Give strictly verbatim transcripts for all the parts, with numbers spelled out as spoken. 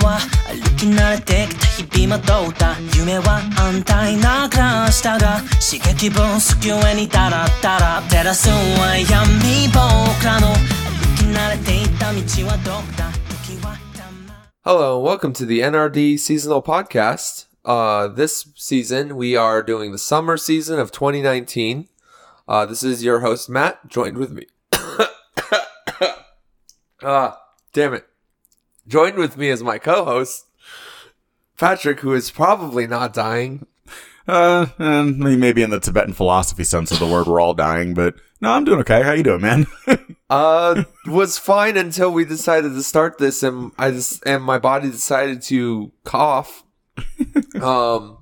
は歩き慣れてきた日々惑った夢は安泰な暮らしだが刺激分隙上にダラダラ照らすは闇僕らの歩き慣れていた道はどこだ時はHello and welcome to the N R D seasonal podcast. Uh, this season we are doing the summer season of twenty nineteen. Uh, this is your host Matt, joined with me. Ah, damn it. Joined with me is my co-host, Patrick, who is probably not dying. Uh, and maybe in the Tibetan philosophy sense of the word, we're all dying, but no, I'm doing okay. How you doing, man? uh, was fine until we decided to start this, and I just, and my body decided to cough. Um,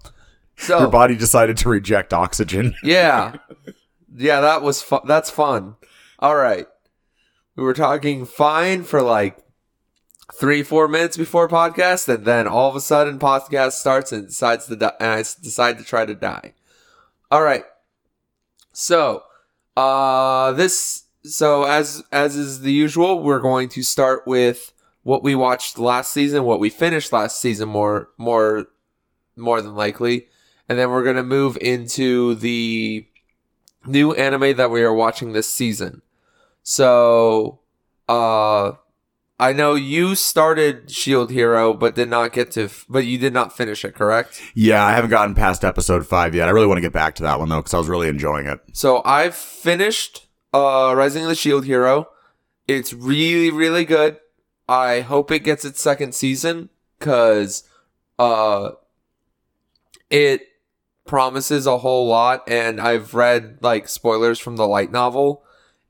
so your body decided to reject oxygen. yeah, yeah, that was fu- that's fun. All right. We were talking fine for like three, four minutes before podcast, and then all of a sudden podcast starts and decides to di- and I decide to try to die. All right. So, uh, this so as as is the usual, we're going to start with what we watched last season, what we finished last season, more more more than likely, and then we're gonna move into the new anime that we are watching this season. So, uh, I know you started Shield Hero, but did not get to, f- but you did not finish it, correct? Yeah, I haven't gotten past episode five yet. I really want to get back to that one though, because I was really enjoying it. So I've finished, uh, Rising of the Shield Hero. It's really, really good. I hope it gets its second season, because, uh, it promises a whole lot, and I've read, like, spoilers from the light novel.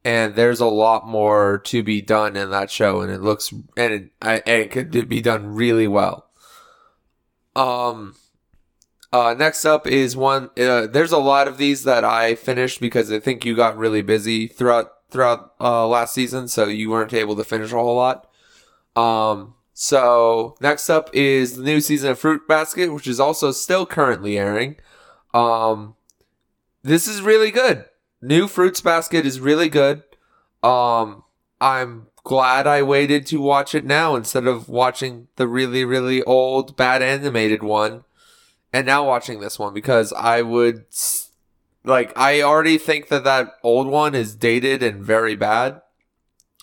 And there's a lot more to be done in that show, and it looks and it, and it could be done really well. Um, uh, next up is one. Uh, there's a lot of these that I finished because I think you got really busy throughout throughout uh, last season, so you weren't able to finish a whole lot. Um, so next up is the new season of Fruit Basket, which is also still currently airing. Um, this is really good. New Fruits Basket is really good. Um, I'm glad I waited to watch it now instead of watching the really, really old, bad animated one and now watching this one, because I would, like, I already think that that old one is dated and very bad.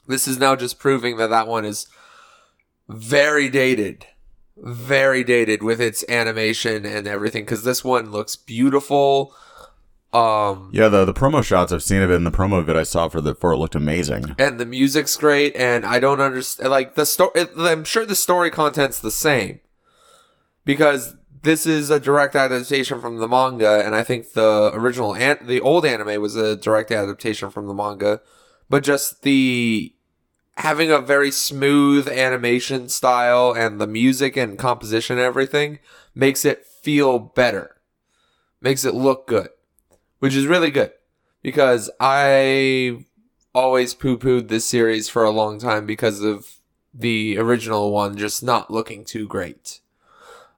This is now just proving that that one is very dated, very dated with its animation and everything, because this one looks beautiful. Um, yeah, the the promo shots I've seen of it, and the promo of it I saw for the for it looked amazing, and the music's great. And I don't understand, like, the story. I'm sure the story content's the same, because this is a direct adaptation from the manga, and I think the original an- the old anime was a direct adaptation from the manga, but just the having a very smooth animation style and the music and composition and everything makes it feel better, makes it look good. Which is really good, because I always poo-pooed this series for a long time because of the original one just not looking too great.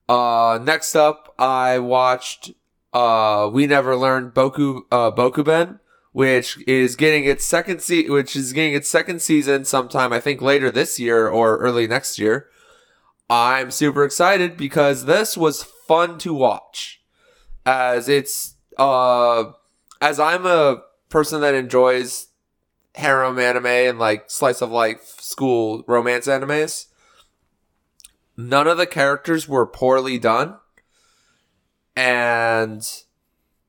Uh, next up, I watched uh, We Never Learned Boku uh, Bokuben, which is getting its second se- which is getting its second season sometime, I think later this year or early next year. I'm super excited because this was fun to watch, as it's Uh, as I'm a person that enjoys harem anime and, like, slice of life school romance animes, none of the characters were poorly done, and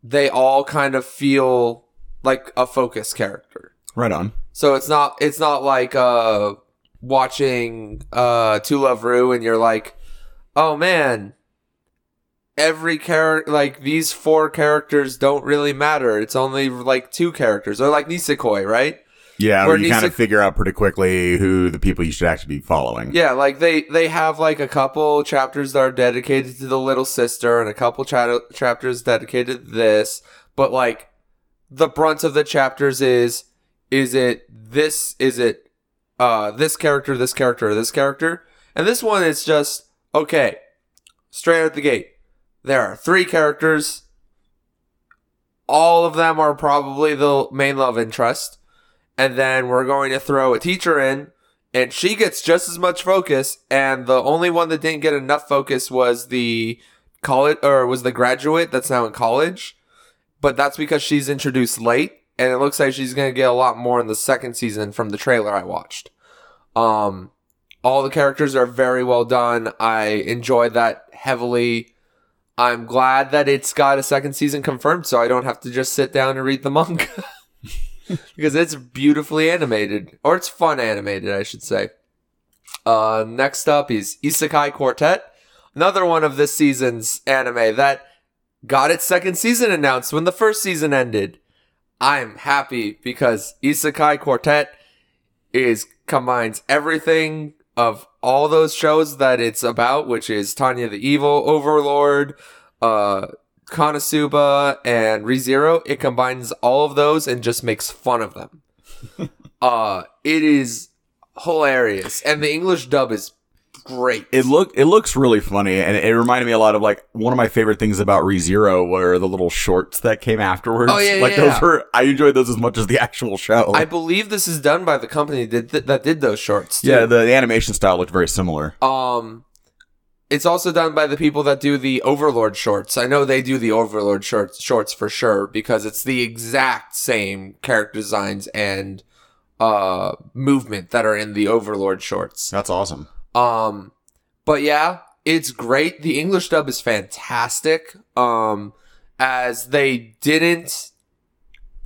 they all kind of feel like a focus character. Right on. So it's not it's not like uh watching uh To Love Ru and you're like, oh man, every character, like, these four characters don't really matter. It's only, like, two characters. Or, like, Nisekoi, right? Yeah, where you Nisek- kind of figure out pretty quickly who the people you should actually be following. Yeah, like, they, they have, like, a couple chapters that are dedicated to the little sister and a couple cha- chapters dedicated to this. But, like, the brunt of the chapters is, is it this, is it uh this character, this character, or this character? And this one is just, okay, straight out the gate. There are three characters. All of them are probably the main love interest. And then we're going to throw a teacher in And she gets just as much focus, and the only one that didn't get enough focus was the college, or was the graduate that's now in college. But that's because she's introduced late, and it looks like she's going to get a lot more in the second season from the trailer I watched. Um, all the characters are very well done. I enjoyed that heavily. I'm glad that it's got a second season confirmed, so I don't have to just sit down and read the manga. Because it's beautifully animated. Or it's fun animated, I should say. Uh, next up is Isekai Quartet. Another one of this season's anime that got its second season announced when the first season ended. I'm happy because Isekai Quartet is combines everything of all those shows that it's about, which is Tanya the Evil, Overlord, uh... Konosuba, and Re:Zero. It combines all of those and just makes fun of them. uh, it is hilarious, and the English dub is great. It look it looks really funny, and it reminded me a lot of, like, one of my favorite things about Re:Zero were the little shorts that came afterwards. Oh, yeah, like yeah, those yeah. were I enjoyed those as much as the actual show. I believe this is done by the company that th- that did those shorts. Too. Yeah, the, the animation style looked very similar. Um. It's also done by the people that do the Overlord shorts. I know they do the Overlord shorts, shorts for sure, because it's the exact same character designs and uh, movement that are in the Overlord shorts. That's awesome. Um, but yeah, it's great. The English dub is fantastic, um, as they didn't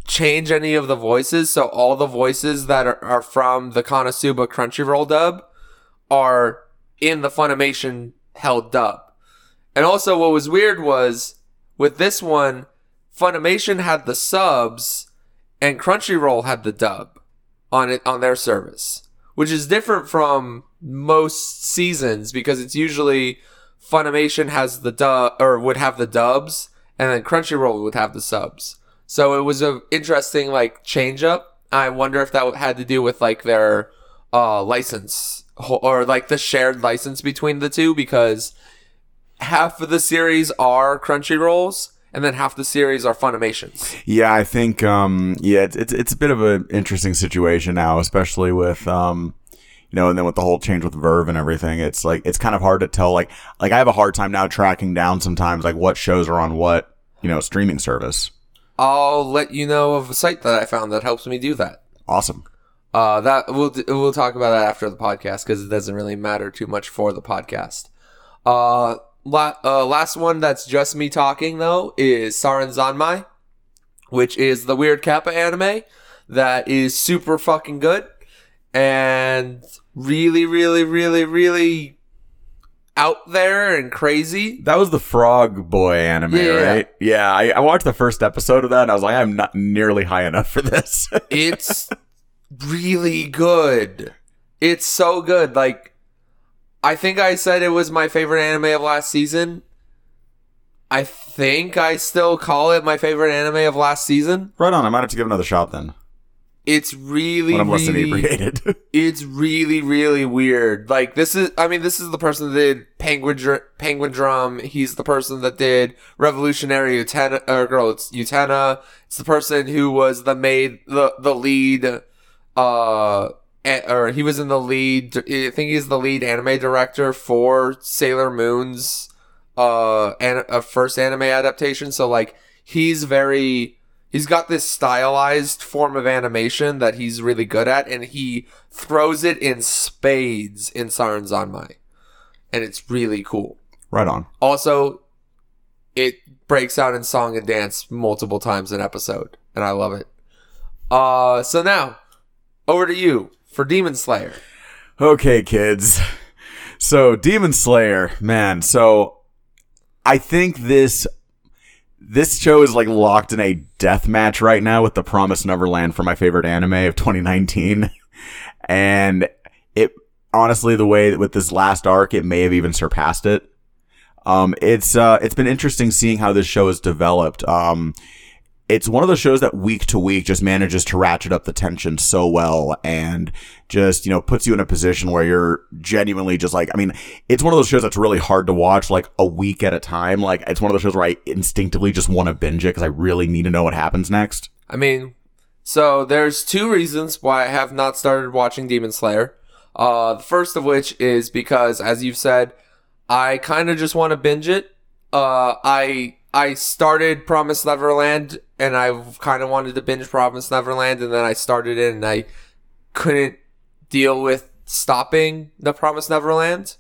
change any of the voices. So all the voices that are, are from the Konosuba Crunchyroll dub are in the Funimation held up. And also what was weird was with this one, Funimation had the subs and Crunchyroll had the dub on it on their service, which is different from most seasons because it's usually Funimation has the dub or would have the dubs and then Crunchyroll would have the subs. So it was a interesting like change up. I wonder if that had to do with like their uh license or like the shared license between the two, because half of the series are Crunchyroll's and then half the series are Funimation's. Yeah, I think um, yeah, it's, it's it's a bit of an interesting situation now, especially with um, you know, and then with the whole change with Verve and everything. It's like it's kind of hard to tell. Like like I have a hard time now tracking down sometimes like what shows are on what, you know, streaming service. I'll let you know of a site that I found that helps me do that. Awesome. Uh, that we'll we'll talk about that after the podcast because it doesn't really matter too much for the podcast. Uh, la- uh, last one that's just me talking though is Sarazanmai, which is the weird Kappa anime that is super fucking good and really, really, really, really out there and crazy. That was the Frog Boy anime, yeah, right? Yeah, I, I watched the first episode of that and I was like, I'm not nearly high enough for this. It's really good. It's so good. Like, I think I said it was my favorite anime of last season. I think I still call it my favorite anime of last season. Right on. I might have to give another shot then. It's really, when I'm less really inebriated. It's really, really weird. Like, this is, I mean, this is the person that did Penguin, Dr- Penguin Drum. He's the person that did Revolutionary Utena, or Girl Utena. It's the person who was the maid, the, the lead, Uh, or he was in the lead. I think he's the lead anime director for Sailor Moon's uh, an, uh first anime adaptation. So like he's very, he's got this stylized form of animation that he's really good at, and he throws it in spades in Sarazanmai, and it's really cool. Right on. Also, it breaks out in song and dance multiple times an episode, and I love it. Uh, so now, over to you for Demon Slayer. Okay, kids. So, Demon Slayer, man. So, I think this this show is like locked in a death match right now with The Promised Neverland for my favorite anime of twenty nineteen. And it honestly, the way that with this last arc, it may have even surpassed it. Um, it's uh, it's been interesting seeing how this show has developed. Um, It's one of those shows that week to week just manages to ratchet up the tension so well and just, you know, puts you in a position where you're genuinely just like, I mean, it's one of those shows that's really hard to watch like a week at a time. Like, it's one of those shows where I instinctively just want to binge it because I really need to know what happens next. I mean, so there's two reasons why I have not started watching Demon Slayer. Uh, the first of which is because, as you've said, I kind of just want to binge it. Uh, I I started Promised Neverland, and I kind of wanted to binge Promised Neverland, and then I started it, and I couldn't deal with stopping the Promised Neverland.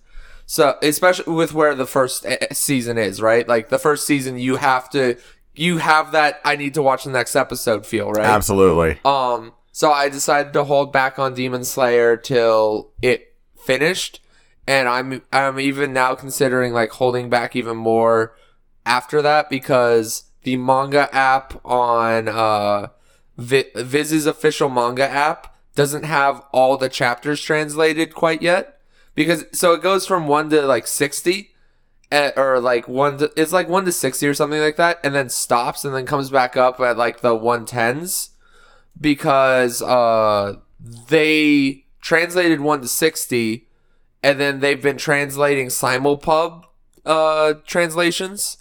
So, especially with where the first season is, right? Like, the first season, you have to, you have that, I need to watch the next episode feel, right? Absolutely. Um, so I decided to hold back on Demon Slayer till it finished, and I'm, I'm even now considering, like, holding back even more after that, because the manga app on, uh, Vi- Viz's official manga app doesn't have all the chapters translated quite yet. Because, so it goes from one to like sixty, or like one to, it's like one to sixty or something like that, and then stops and then comes back up at like the one tens, because uh, they translated one to sixty, and then they've been translating simulpub uh, translations,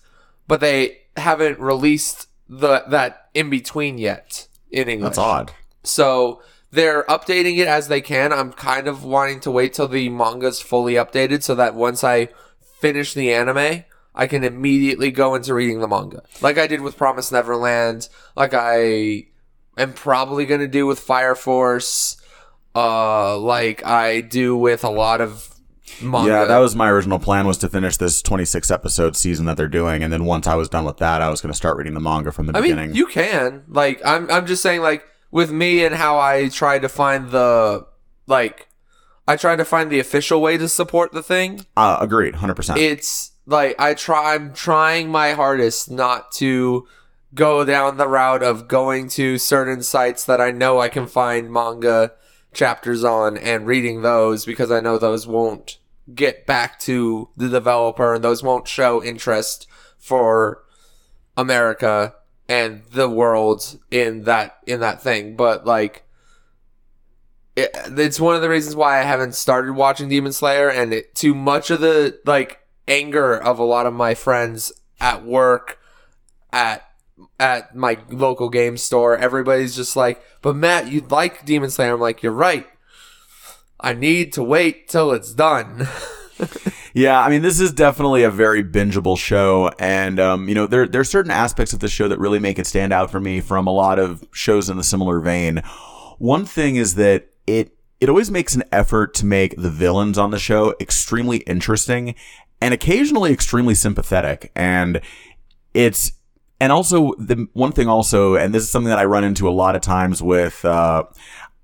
but they haven't released the that in between yet in English. That's odd. So they're updating it as they can. I'm kind of wanting to wait till the manga's fully updated so that once I finish the anime, I can immediately go into reading the manga. Like I did with Promised Neverland. Like I am probably going to do with Fire Force. Uh, like I do with a lot of manga. Yeah, that was my original plan, was to finish this twenty-six episode season that they're doing. And then once I was done with that, I was going to start reading the manga from the I beginning. I mean, you can. Like, I'm, I'm just saying, like, with me and how I tried to find the, like, I tried to find the official way to support the thing. Uh, agreed, one hundred percent. It's, like, I try, I'm trying my hardest not to go down the route of going to certain sites that I know I can find manga chapters on and reading those, because I know those won't get back to the developer and those won't show interest for America and the world in that in that thing. But, like, it, it's one of the reasons why I haven't started watching Demon Slayer, and it, too much of the, like, anger of a lot of my friends at work, at at my local game store, everybody's just like, but Matt, you'd like Demon Slayer. I'm like, you're right. I need to wait till it's done. Yeah, I mean, this is definitely a very bingeable show, and um, you know, there there's certain aspects of the show that really make it stand out for me from a lot of shows in a similar vein. One thing is that it it always makes an effort to make the villains on the show extremely interesting and occasionally extremely sympathetic, and it's and also the one thing also, and this is something that I run into a lot of times with. Uh,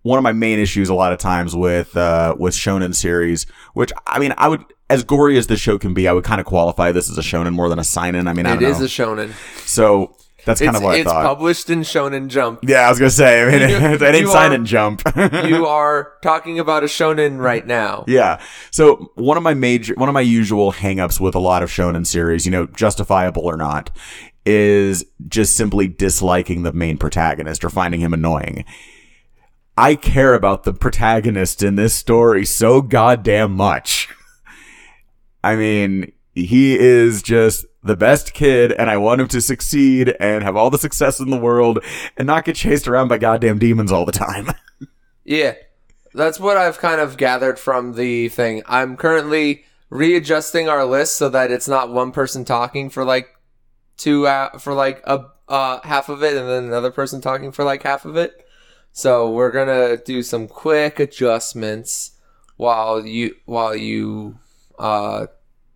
One of my main issues a lot of times with uh, with shonen series, which, I mean, I would, as gory as this show can be, I would kind of qualify this as a shonen more than a seinen. I mean, I don't know. It is a shonen. So that's kind it's, of what I thought. It's published in Shonen Jump. Yeah, I was going to say, I mean, you, it, it ain't seinen Jump. You are talking about a shonen right now. Yeah. So one of my major, one of my usual hangups with a lot of shonen series, you know, justifiable or not, is just simply disliking the main protagonist or finding him annoying. I care about the protagonist in this story so goddamn much. I mean, he is just the best kid, and I want him to succeed and have all the success in the world and not get chased around by goddamn demons all the time. Yeah, that's what I've kind of gathered from the thing. I'm currently readjusting our list so that it's not one person talking for like two, uh, for like a uh, half of it, and then another person talking for like half of it. So we're gonna do some quick adjustments while you while you uh,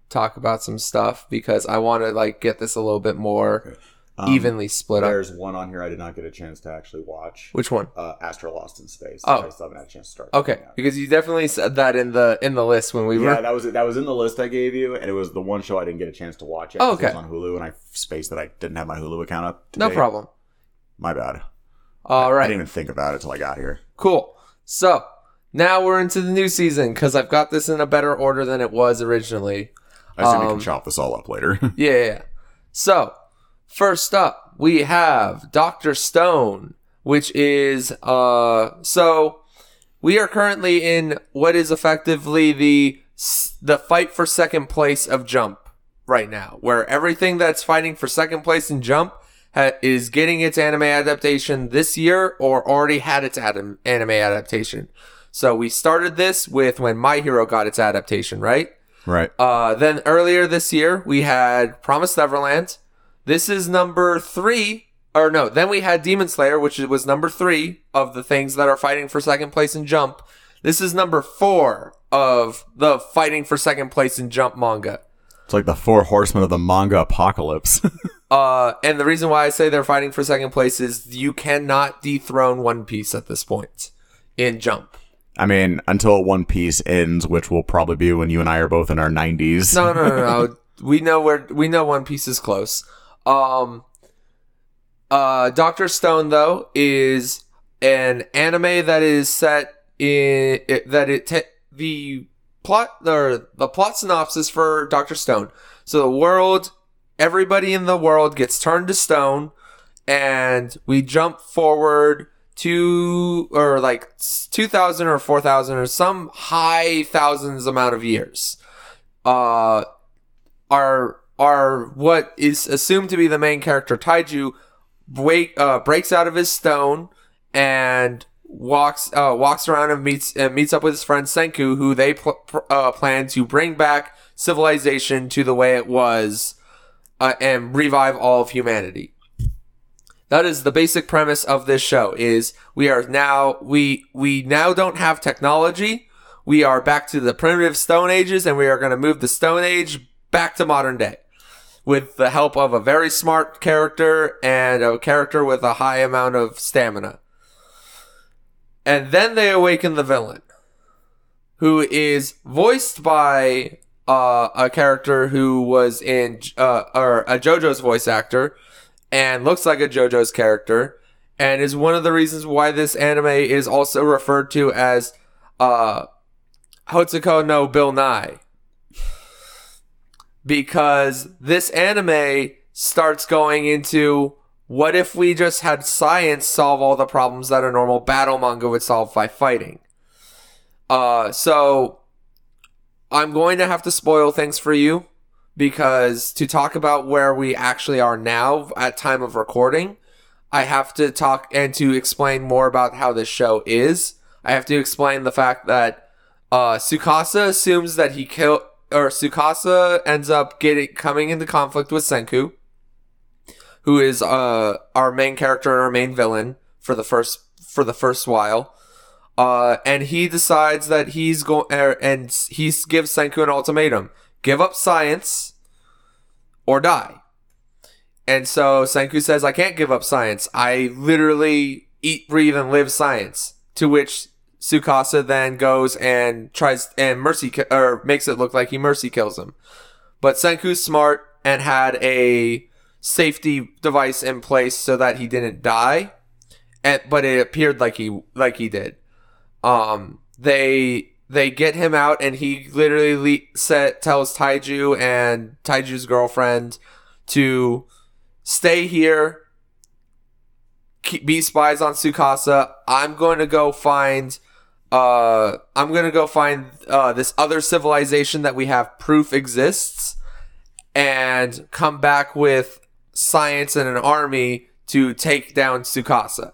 talk about some stuff, because I want to like get this a little bit more um, evenly split there's up. There's one on here I did not get a chance to actually watch. Which one? Uh, Astro Lost in Space. Oh, I still haven't had a chance to start. Okay, because you definitely said that in the in the list when we yeah, were. Yeah, that was that was in the list I gave you, and it was the one show I didn't get a chance to watch yet. Oh, okay. It was on Hulu, and I spaced that I didn't have my Hulu account up today. No problem. My bad. All right. I didn't even think about it till I got here. Cool. So now we're into the new season, because I've got this in a better order than it was originally. I assume um, we can chop this all up later. yeah, yeah. So first up, we have Doctor Stone, which is uh. So we are currently in what is effectively the the fight for second place of Jump right now, where everything that's fighting for second place in Jump is getting its anime adaptation this year or already had its anim- anime adaptation. So we started this with when My Hero got its adaptation, right? Right. Uh, then earlier this year, we had Promised Neverland. This is number three. Or no, then we had Demon Slayer, which was number three of the things that are fighting for second place in Jump. This is number four of the fighting for second place in Jump manga. It's like the Four Horsemen of the manga apocalypse. uh, and the reason why I say they're fighting for second place is you cannot dethrone One Piece at this point in Jump. I mean, until One Piece ends, which will probably be when you and I are both in our nineties. no, no, no, no. We know where we know One Piece is close. Um, uh, Doctor Stone, though, is an anime that is set in it, that it te- the plot or the plot synopsis for Doctor Stone. So the world, everybody in the world gets turned to stone, and we jump forward. Two or like two thousand or four thousand or some high thousands amount of years, uh, are are what is assumed to be the main character Taiju break, uh, breaks out of his stone and walks uh, walks around and meets and meets up with his friend Senku, who they pl- uh, plan to bring back civilization to the way it was, uh, and revive all of humanity. That is the basic premise of this show. Is we are now we we now don't have technology. We are back to the primitive Stone Ages, and we are going to move the Stone Age back to modern day, with the help of a very smart character and a character with a high amount of stamina. And then they awaken the villain, who is voiced by uh, a character who was in uh, or a JoJo's voice actor. And looks like a JoJo's character, and is one of the reasons why this anime is also referred to as uh, Hotsuko no Bill Nye. Because this anime starts going into, what if we just had science solve all the problems that a normal battle manga would solve by fighting? Uh, so, I'm going to have to spoil things for you. Because to talk about where we actually are now at time of recording, I have to talk and to explain more about how this show is. I have to explain the fact that uh, Tsukasa assumes that he killed, or Tsukasa ends up getting coming into conflict with Senku, who is uh, our main character and our main villain for the first for the first while. Uh, and he decides that he's going, er, and he gives Senku an ultimatum. Give up science or die. And so Senku says, I can't give up science. I literally eat, breathe, and live science. To which Tsukasa then goes and tries and mercy ki- or makes it look like he mercy kills him. But Senku's smart and had a safety device in place so that he didn't die. And, but it appeared like he like he did. Um, they... They get him out, and he literally set, tells Taiju and Taiju's girlfriend to stay here, keep, be spies on Tsukasa. I'm going to go find, uh, I'm going to go find uh, this other civilization that we have proof exists, and come back with science and an army to take down Tsukasa.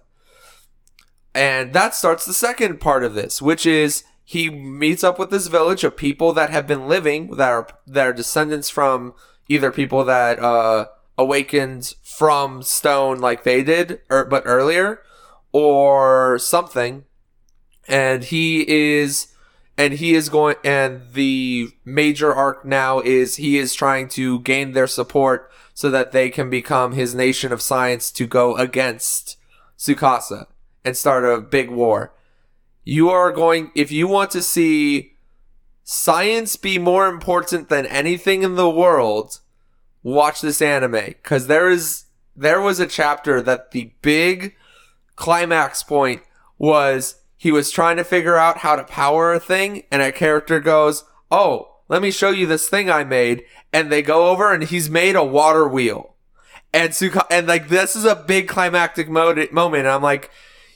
And that starts the second part of this, which is. He meets up with this village of people that have been living, that are that are descendants from either people that uh, awakened from stone like they did, or, but earlier, or something. And he is, and he is going, and the major arc now is he is trying to gain their support so that they can become his nation of science to go against Tsukasa and start a big war. You are going, if you want to see science be more important than anything in the world, watch this anime. Because there is, there was a chapter that the big climax point was he was trying to figure out how to power a thing, and a character goes, oh, let me show you this thing I made. And they go over and he's made a water wheel. And, Suka- and like, this is a big climactic mode- moment. And I'm like,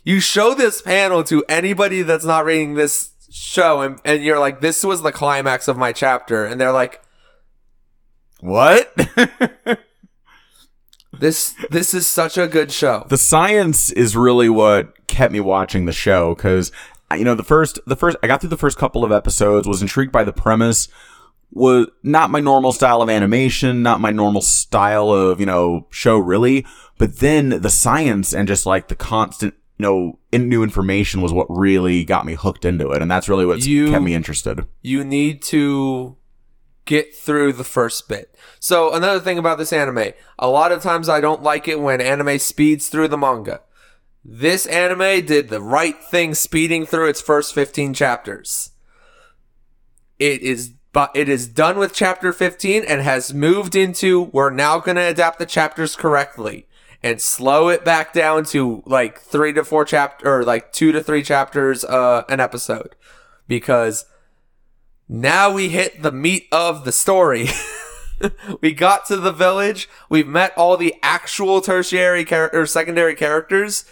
you show this panel to anybody that's not reading this show, and, and you're like, this was the climax of my chapter. And they're like, what? this this is such a good show. The science is really what kept me watching the show, because you know, the first, the first, I got through the first couple of episodes, was intrigued by the premise, was not my normal style of animation, not my normal style of, you know, show really, but then the science and just like the constant, you know, in new information was what really got me hooked into it. And that's really what's you, kept me interested. You need to get through the first bit. So another thing about this anime, a lot of times I don't like it when anime speeds through the manga. This anime did the right thing speeding through its first fifteen chapters. It is, but it is done with chapter fifteen and has moved into, we're now going to adapt the chapters correctly and slow it back down to like three to four chapter, or like two to three chapters uh, an episode, because now we hit the meat of the story. We got to the village. We've met all the actual tertiary char- or secondary characters,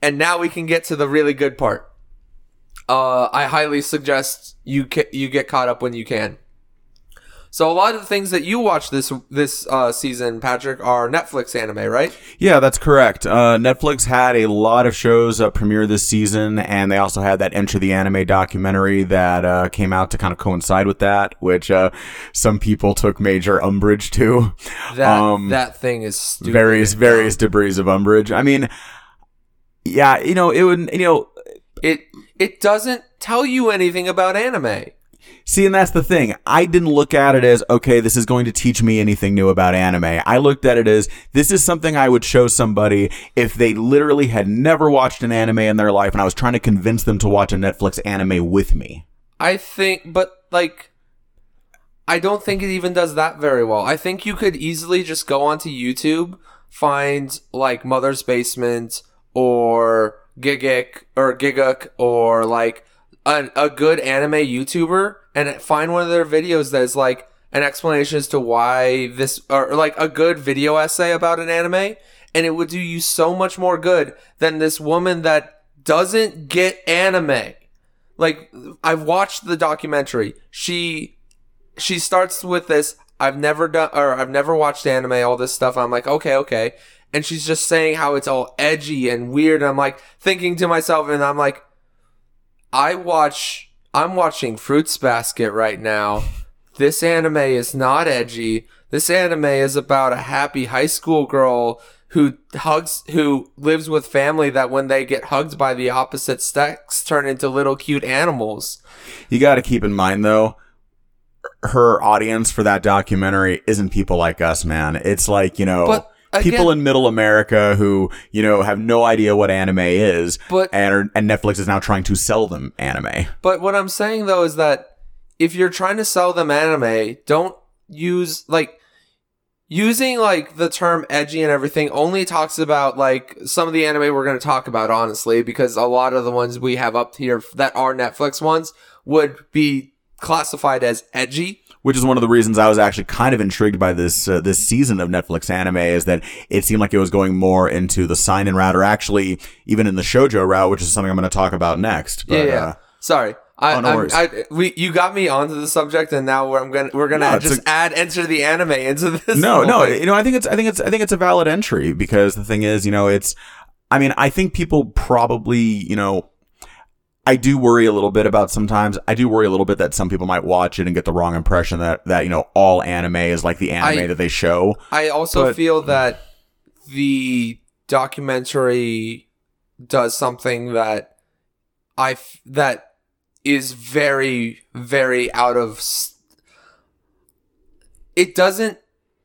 and now we can get to the really good part. Uh, I highly suggest you ca- you get caught up when you can. So a lot of the things that you watch this this uh, season, Patrick, are Netflix anime, right? Yeah, that's correct. Uh, Netflix had a lot of shows uh, premiere this season, and they also had that Enter the Anime documentary that uh, came out to kind of coincide with that, which uh, some people took major umbrage to. That um, that thing is stupid. Various various degrees of umbrage. I mean, yeah, you know, it would, you know. It it doesn't tell you anything about anime. See, and that's the thing. I didn't look at it as, okay, this is going to teach me anything new about anime. I looked at it as, this is something I would show somebody if they literally had never watched an anime in their life, and I was trying to convince them to watch a Netflix anime with me. I think, but, like, I don't think it even does that very well. I think you could easily just go onto YouTube, find, like, Mother's Basement, or... Gigik or Giguk or like an, a good anime YouTuber and find one of their videos that is like an explanation as to why this or like a good video essay about an anime, and it would do you so much more good than this woman that doesn't get anime. Like, I've watched the documentary. She she starts with this, I've never done or I've never watched anime, all this stuff. I'm like, okay, okay. And she's just saying how it's all edgy and weird. And I'm like thinking to myself, and I'm like, I watch, I'm watching Fruit Basket right now. This anime is not edgy. This anime is about a happy high school girl who hugs, who lives with family that when they get hugged by the opposite sex turn into little cute animals. You got to keep in mind though, her audience for that documentary isn't people like us, man. It's like, you know. But- Again, people in middle America who, you know, have no idea what anime is, but, and, are, and Netflix is now trying to sell them anime. But what I'm saying, though, is that if you're trying to sell them anime, don't use, like, using, like, the term edgy and everything only talks about, like, some of the anime we're going to talk about, honestly, because a lot of the ones we have up here that are Netflix ones would be classified as edgy. Which is one of the reasons I was actually kind of intrigued by this uh, this season of Netflix anime, is that it seemed like it was going more into the seinen route, or actually even in the shoujo route, which is something I'm going to talk about next. But, yeah, yeah. Uh, Sorry, I, oh, no I, I we you got me onto the subject, and now we're I'm gonna we're gonna no, just a, add Enter the Anime into this. No, no, you know I think it's I think it's I think it's a valid entry, because the thing is, you know, it's I mean I think people probably you know. I do worry a little bit about sometimes. I do worry a little bit that some people might watch it and get the wrong impression that, that you know, all anime is like the anime I, that they show. I also but, feel that the documentary does something that I f- that is very, very out of. St- it doesn't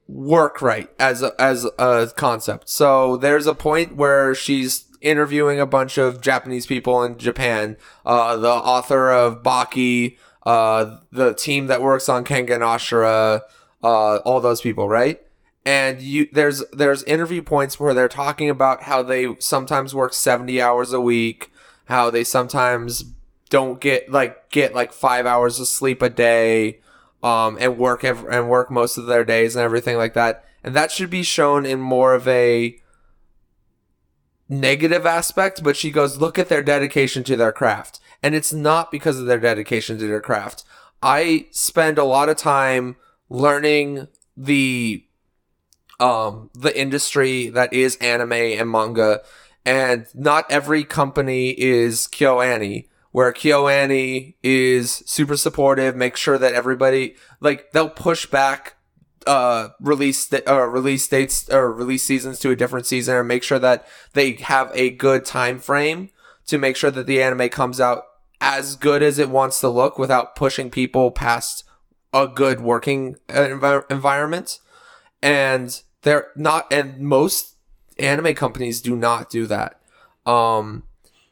work right as a, as a concept. So there's a point where she's interviewing a bunch of Japanese people in Japan, uh, the author of Baki, uh, the team that works on Kengan Ashura, uh, all those people, right? And you, there's there's interview points where they're talking about how they sometimes work seventy hours a week, how they sometimes don't get like get like five hours of sleep a day, um, and work ev- and work most of their days and everything like that. And that should be shown in more of a negative aspect, but she goes, look at their dedication to their craft. And it's not because of their dedication to their craft. I spend a lot of time learning the um the industry that is anime and manga, and not every company is KyoAni, where KyoAni is super supportive, make sure that everybody, like, they'll push back uh, release th- or release dates or release seasons to a different season, and make sure that they have a good time frame to make sure that the anime comes out as good as it wants to look without pushing people past a good working env- environment. And they're not, and most anime companies do not do that. Um,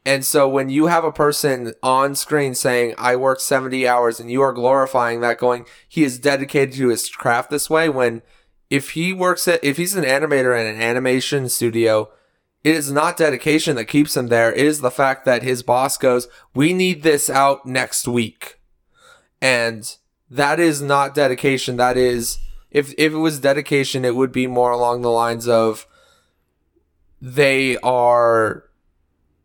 and so when you have a person on screen saying, I work seventy hours, and you are glorifying that, going, he is dedicated to his craft this way, when if he works at, if he's an animator at an animation studio, it is not dedication that keeps him there. It is the fact that his boss goes, we need this out next week. And that is not dedication. That is, if, if it was dedication, it would be more along the lines of, they are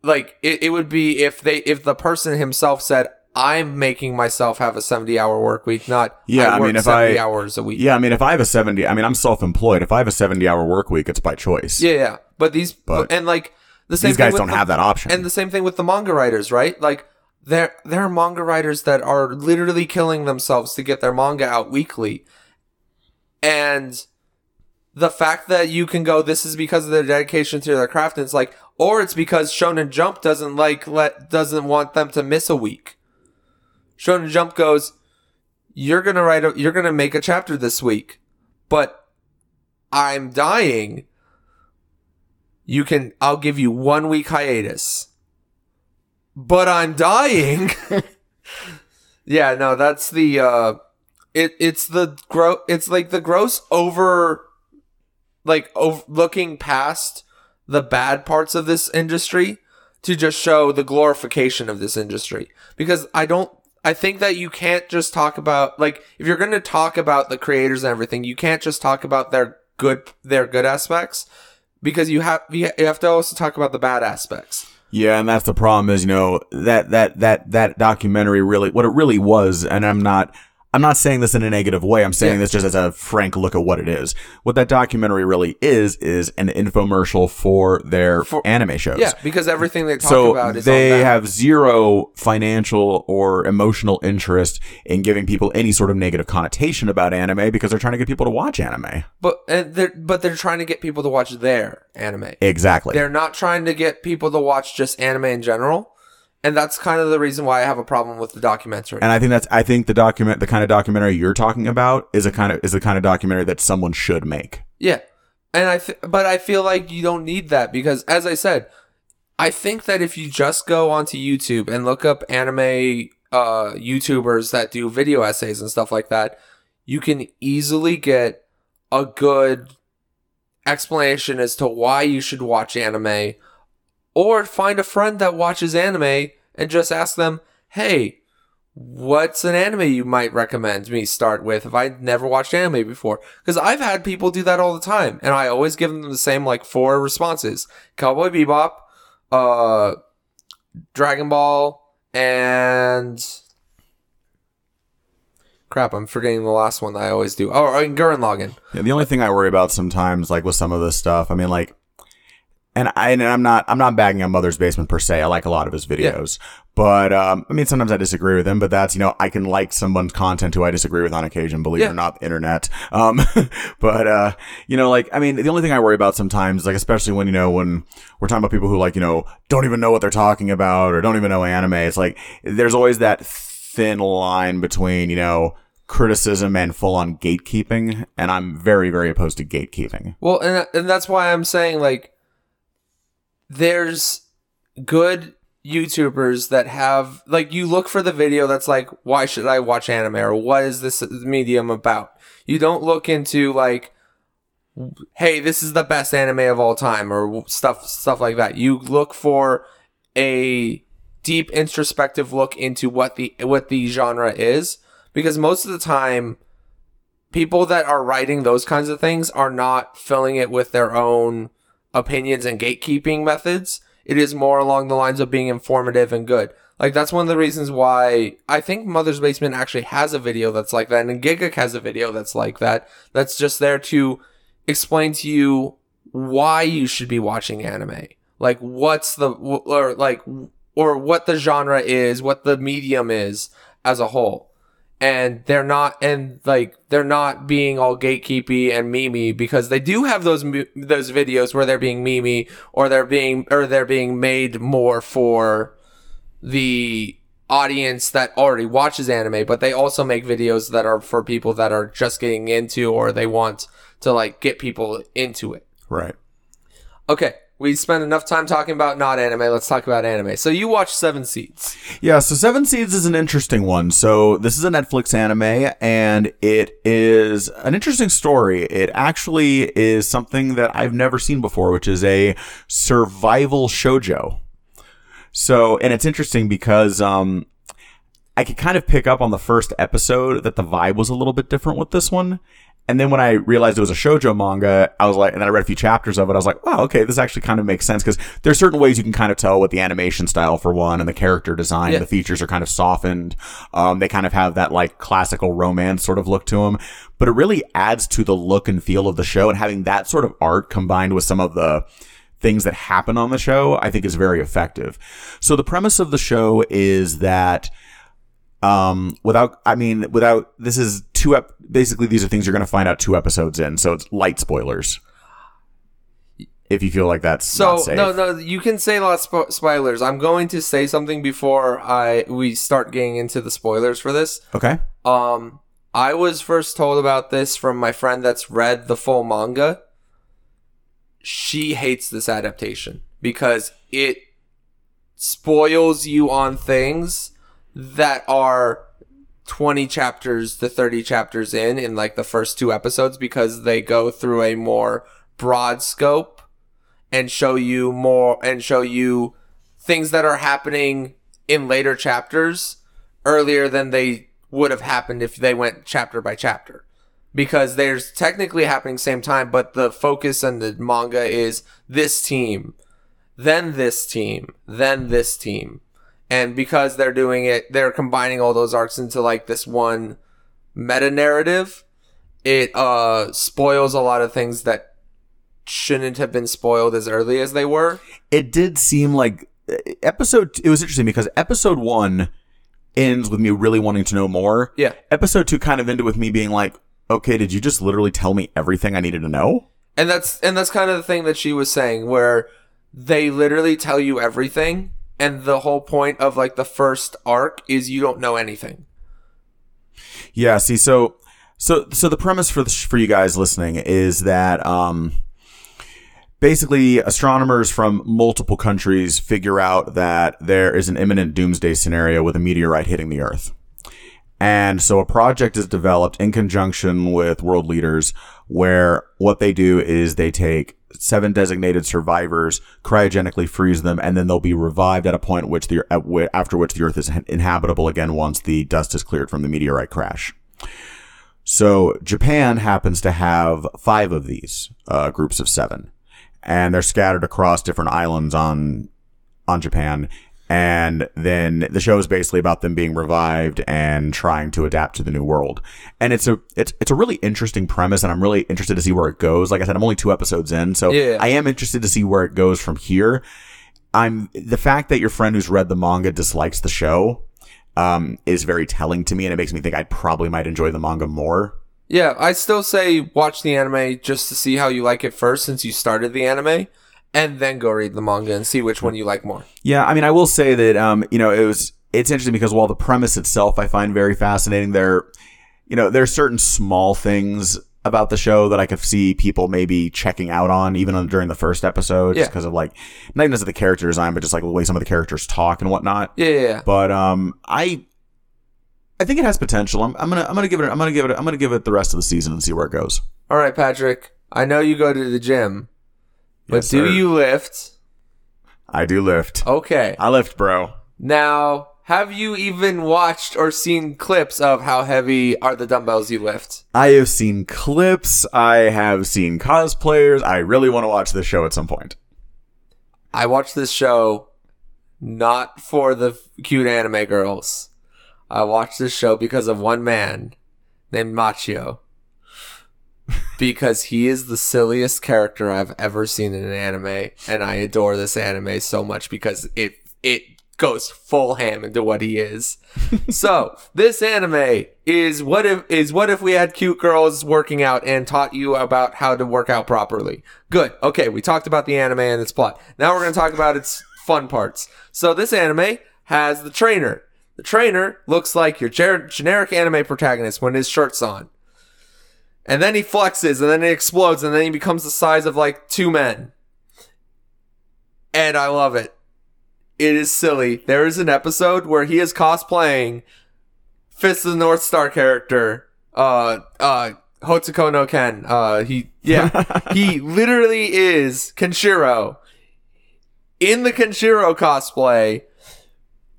like, it, it would be if they, if the person himself said, I'm making myself have a seventy hour work week, not yeah, I, I work mean, if seventy I, hours a week. Yeah. I mean, if I have a seventy, I mean, I'm self-employed. If I have a seventy hour work week, it's by choice. Yeah. Yeah. But these, but and like the same these guys thing don't the, have that option. And the same thing with the manga writers, right? Like there, there are manga writers that are literally killing themselves to get their manga out weekly. And the fact that you can go, this is because of their dedication to their craft, and it's like, or it's because Shonen Jump doesn't like let doesn't want them to miss a week. Shonen Jump goes, you're gonna write, a, you're gonna make a chapter this week, but I'm dying. You can, I'll give you one week hiatus, but I'm dying. Yeah, no, that's the uh, it. It's the gro- It's like the gross over. Like over- looking past the bad parts of this industry to just show the glorification of this industry, because I don't, I think that you can't just talk about, like, if you're going to talk about the creators and everything, you can't just talk about their good, their good aspects, because you have, you have to also talk about the bad aspects. Yeah. And that's the problem is, you know, that, that, that, that documentary really, what it really was. And I'm not, I'm not saying this in a negative way. I'm saying yeah. this just as a frank look at what it is. What that documentary really is, is an infomercial for their for, anime shows. Yeah, because everything they talk so about is they on that. Have zero financial or emotional interest in giving people any sort of negative connotation about anime, because they're trying to get people to watch anime. But and they're, but they're trying to get people to watch their anime. Exactly. They're not trying to get people to watch just anime in general. And that's kind of the reason why I have a problem with the documentary. And I think that's, I think the document, the kind of documentary you're talking about is a kind of, is the kind of documentary that someone should make. Yeah. And I, th- but I feel like you don't need that, because as I said, I think that if you just go onto YouTube and look up anime, uh, YouTubers that do video essays and stuff like that, you can easily get a good explanation as to why you should watch anime. Or find a friend that watches anime and just ask them, hey, what's an anime you might recommend me start with if I never watched anime before? Because I've had people do that all the time, and I always give them the same, like, four responses. Cowboy Bebop, uh, Dragon Ball, and... Crap, I'm forgetting the last one that I always do. Oh, and Gurren Lagann. Yeah, the only thing I worry about sometimes, like, with some of this stuff, I mean, like, And, I, and I'm not I'm not bagging on Mother's Basement per se. I like a lot of his videos. Yeah. But, um, I mean, sometimes I disagree with him. But that's, you know, I can like someone's content who I disagree with on occasion, believe yeah. it or not, the internet. Um, but, uh, you know, like, I mean, the only thing I worry about sometimes, like, especially when, you know, when we're talking about people who, like, you know, don't even know what they're talking about or don't even know anime. It's like there's always that thin line between, you know, criticism and full-on gatekeeping. And I'm very, very opposed to gatekeeping. Well, and and that's why I'm saying, like, there's good YouTubers that have, like, you look for the video that's like, why should I watch anime, or what is this medium about? You don't look into, like, hey, this is the best anime of all time, or stuff stuff like that. You look for a deep introspective look into what the what the genre is, because most of the time people that are writing those kinds of things are not filling it with their own opinions and gatekeeping methods. It is more along the lines of being informative and good. Like, that's one of the reasons why I think Mother's Basement actually has a video that's like that, and Gigak has a video that's like that, that's just there to explain to you why you should be watching anime. Like, what's the, or like, or what the genre is, what the medium is as a whole. And they're not, and like, they're not being all gatekeepy and memey, because they do have those, those videos where they're being memey, or they're being, or they're being made more for the audience that already watches anime, but they also make videos that are for people that are just getting into, or they want to like get people into it. Right. Okay. We spent enough time talking about not anime. Let's talk about anime. So you watched Seven Seeds. Yeah, so Seven Seeds is an interesting one. So this is a Netflix anime, and it is an interesting story. It actually is something that I've never seen before, which is a survival shoujo. So, and it's interesting because um, I could kind of pick up on the first episode that the vibe was a little bit different with this one. And then when I realized it was a shoujo manga, I was like, and then I read a few chapters of it. I was like, wow, okay, this actually kind of makes sense, because there's certain ways you can kind of tell with the animation style, for one, and the character design, yeah. The features are kind of softened. Um, they kind of have that like classical romance sort of look to them, but it really adds to the look and feel of the show. And having that sort of art combined with some of the things that happen on the show, I think is very effective. So the premise of the show is that, um, without, I mean, without, this is two, ep- basically these are things you're going to find out two episodes in. So it's light spoilers. If you feel like that's so, not safe. no, no, you can say lots of spo- spoilers. I'm going to say something before I, we start getting into the spoilers for this. Okay. Um, I was first told about this from my friend that's read the full manga. She hates this adaptation because it spoils you on things that are twenty chapters to thirty chapters in, in like the first two episodes, because they go through a more broad scope and show you more and show you things that are happening in later chapters earlier than they would have happened if they went chapter by chapter. Because they're technically happening same time, but the focus on the manga is this team, then this team, then this team. And because they're doing it, they're combining all those arcs into like this one meta narrative. It uh, spoils a lot of things that shouldn't have been spoiled as early as they were. It did seem like episode, it was interesting because episode one ends with me really wanting to know more. Yeah. Episode two kind of ended with me being like, okay, did you just literally tell me everything I needed to know? And that's and that's kind of the thing that she was saying, where they literally tell you everything, and the whole point of like the first arc is you don't know anything. Yeah, see, so so so the premise for the sh- for you guys listening is that um, basically astronomers from multiple countries figure out that there is an imminent doomsday scenario with a meteorite hitting the Earth. And so a project is developed in conjunction with world leaders, where what they do is they take seven designated survivors, cryogenically freeze them, and then they'll be revived at a point which the after which the Earth is inhabitable again once the dust is cleared from the meteorite crash. So Japan happens to have five of these uh, groups of seven, and they're scattered across different islands on on Japan. And then the show is basically about them being revived and trying to adapt to the new world. And it's a it's it's a really interesting premise, and I'm really interested to see where it goes. Like I said, I'm only two episodes in, so yeah. I am interested to see where it goes from here. I'm the fact that your friend who's read the manga dislikes the show um, is very telling to me, and it makes me think I probably might enjoy the manga more. Yeah, I still say watch the anime just to see how you like it first, since you started the anime. And then go read the manga and see which one you like more. Yeah, I mean, I will say that, um, you know, it was it's interesting because while the premise itself I find very fascinating, there, you know, there are certain small things about the show that I could see people maybe checking out on, even on, during the first episode, just because yeah. of like not even as the character design, but just like the way some of the characters talk and whatnot. Yeah, yeah. yeah. But um, I, I think it has potential. I'm, I'm gonna, I'm gonna give it, I'm gonna give it, I'm gonna give it the rest of the season and see where it goes. All right, Patrick. I know you go to the gym. But yes, do sir. You lift? I do lift. Okay. I lift, bro. Now, have you even watched or seen clips of how heavy are the dumbbells you lift? I have seen clips. I have seen cosplayers. I really want to watch this show at some point. I watch this show not for the cute anime girls. I watch this show because of one man named Machio. Because he is the silliest character I've ever seen in an anime, and I adore this anime so much because it it goes full ham into what he is. So this anime is what if is what if we had cute girls working out and taught you about how to work out properly. Good. Okay, we talked about the anime and its plot. Now we're going to talk about its fun parts. So this anime has the trainer. The trainer looks like your ger- generic anime protagonist when his shirt's on. And then he flexes, and then he explodes, and then he becomes the size of, like, two men. And I love it. It is silly. There is an episode where he is cosplaying Fist of the North Star character, uh, uh, Hotsuko no Ken. Uh, he, yeah. He literally is Kenshiro in the Kenshiro cosplay.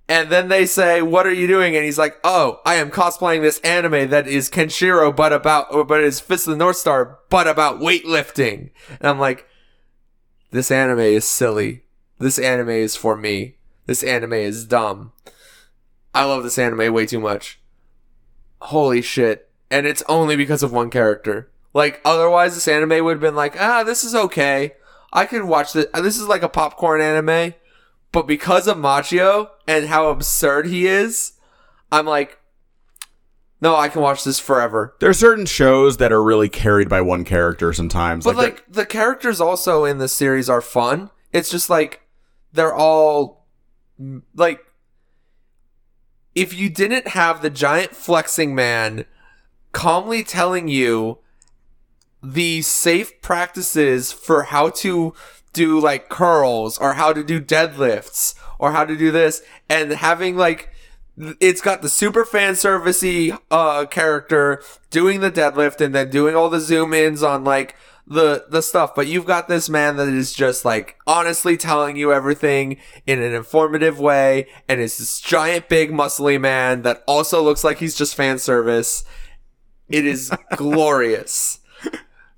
And then they say, what are you doing? And he's like, oh, I am cosplaying this anime that is Kenshiro, but about, or, but is Fist of the North Star, but about weightlifting. And I'm like, this anime is silly. This anime is for me. This anime is dumb. I love this anime way too much. Holy shit. And it's only because of one character. Like, otherwise this anime would have been like, ah, this is okay. I could watch this. This is like a popcorn anime. But because of Machio and how absurd he is, I'm like, no, I can watch this forever. There are certain shows that are really carried by one character sometimes. But, like, like the characters also in this series are fun. It's just, like, they're all, like, if you didn't have the giant flexing man calmly telling you the safe practices for how to do, like, curls or how to do deadlifts or how to do this, and having, like, it's got the super fan servicey uh character doing the deadlift and then doing all the zoom ins on, like, the the stuff, but you've got this man that is just, like, honestly telling you everything in an informative way, and it's this giant big muscly man that also looks like he's just fan service. It is glorious.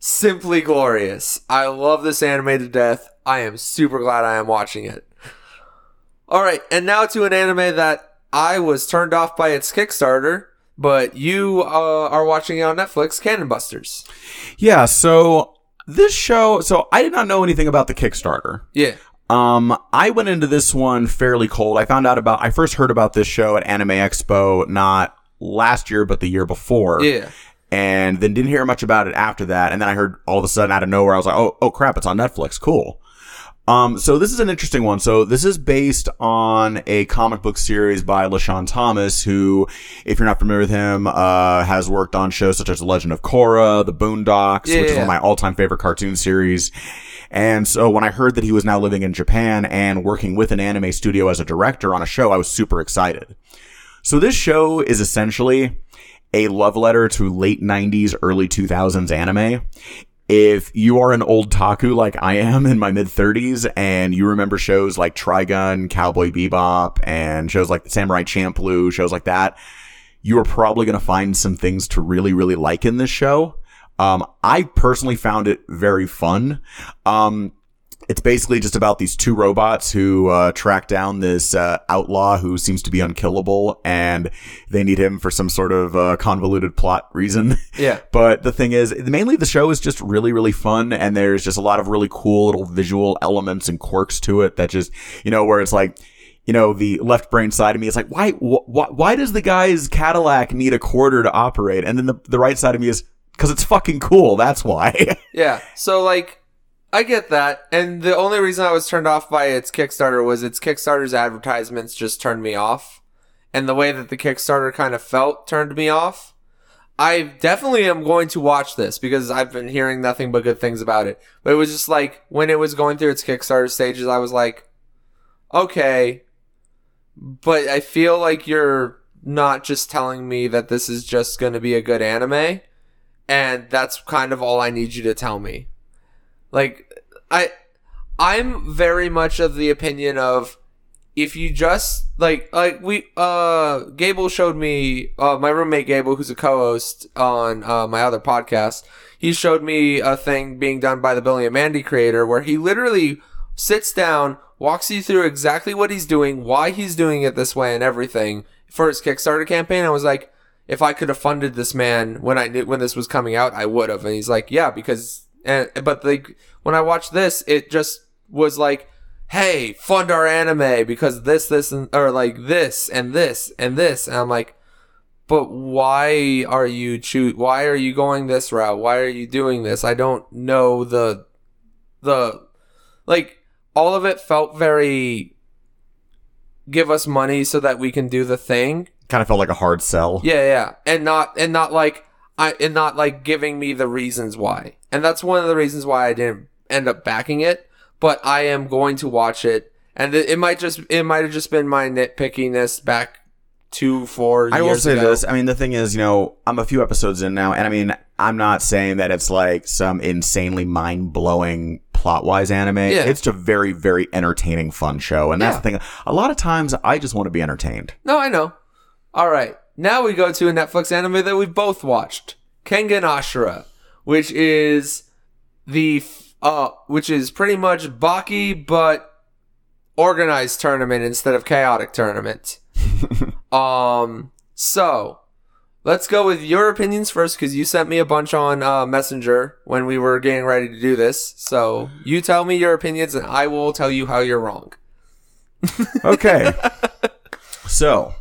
Simply glorious. I love this anime to death. I am super glad I am watching it. Alright, and now to an anime that I was turned off by its Kickstarter, but you uh, are watching it on Netflix, Cannon Busters. Yeah, so this show... So I did not know anything about the Kickstarter. Yeah. Um, I went into this one fairly cold. I found out about... I first heard about this show at Anime Expo, not last year, but the year before. Yeah. And then didn't hear much about it after that. And then I heard all of a sudden out of nowhere, I was like, oh, oh crap, it's on Netflix. Cool. Um, so this is an interesting one. So this is based on a comic book series by LaShawn Thomas, who, if you're not familiar with him, uh, has worked on shows such as The Legend of Korra, The Boondocks, yeah, which is one of my all-time favorite cartoon series. And so when I heard that he was now living in Japan and working with an anime studio as a director on a show, I was super excited. So this show is essentially a love letter to late nineties, early two thousands anime. If you are an old taku like I am in my mid-thirties and you remember shows like Trigun, Cowboy Bebop, and shows like Samurai Champloo, shows like that, you are probably going to find some things to really, really like in this show. Um, I personally found it very fun. Um, It's basically just about these two robots who uh, track down this uh, outlaw who seems to be unkillable, and they need him for some sort of uh, convoluted plot reason. Yeah. But the thing is, mainly the show is just really, really fun, and there's just a lot of really cool little visual elements and quirks to it that just, you know, where it's like, you know, the left brain side of me is like, why, wh- wh- why does the guy's Cadillac need a quarter to operate? And then the, the right side of me is, because it's fucking cool, that's why. Yeah. So, like, I get that, and the only reason I was turned off by its Kickstarter was its Kickstarter's advertisements just turned me off, and the way that the Kickstarter kind of felt turned me off. I definitely am going to watch this, because I've been hearing nothing but good things about it, but it was just like, when it was going through its Kickstarter stages, I was like, okay, but I feel like you're not just telling me that this is just going to be a good anime, and that's kind of all I need you to tell me. Like, I, I'm very much of the opinion of, if you just, like, like we, uh, Gable showed me, uh, my roommate Gable, who's a co-host on, uh, my other podcast, he showed me a thing being done by the Billy and Mandy creator where he literally sits down, walks you through exactly what he's doing, why he's doing it this way and everything for his Kickstarter campaign. I was like, if I could have funded this man when I knew, when this was coming out, I would have. And he's like, yeah, because... And, but like when I watched this, it just was like, hey, fund our anime because this, this, and, or like this and this and this. And I'm like, but why are you choo- Why are you going this route? Why are you doing this? I don't know the, the, like all of it felt very give us money so that we can do the thing. Kind of felt like a hard sell. Yeah, yeah, and not and not like I and not like giving me the reasons why. And that's one of the reasons why I didn't end up backing it. But I am going to watch it, and it might just it might have just been my nitpickiness back two, four years ago. I will say this. I mean, the thing is, you know, I'm a few episodes in now, and I mean, I'm not saying that it's like some insanely mind-blowing plot-wise anime. Yeah. It's just a very, very entertaining, fun show, and that's yeah. the thing. A lot of times, I just want to be entertained. No, I know. All right, now we go to a Netflix anime that we both watched, Kengan Ashura, which is the uh, which is pretty much Baki, but organized tournament instead of chaotic tournament. Um, so let's go with your opinions first, because you sent me a bunch on uh, Messenger when we were getting ready to do this. So you tell me your opinions, and I will tell you how you're wrong. Okay. So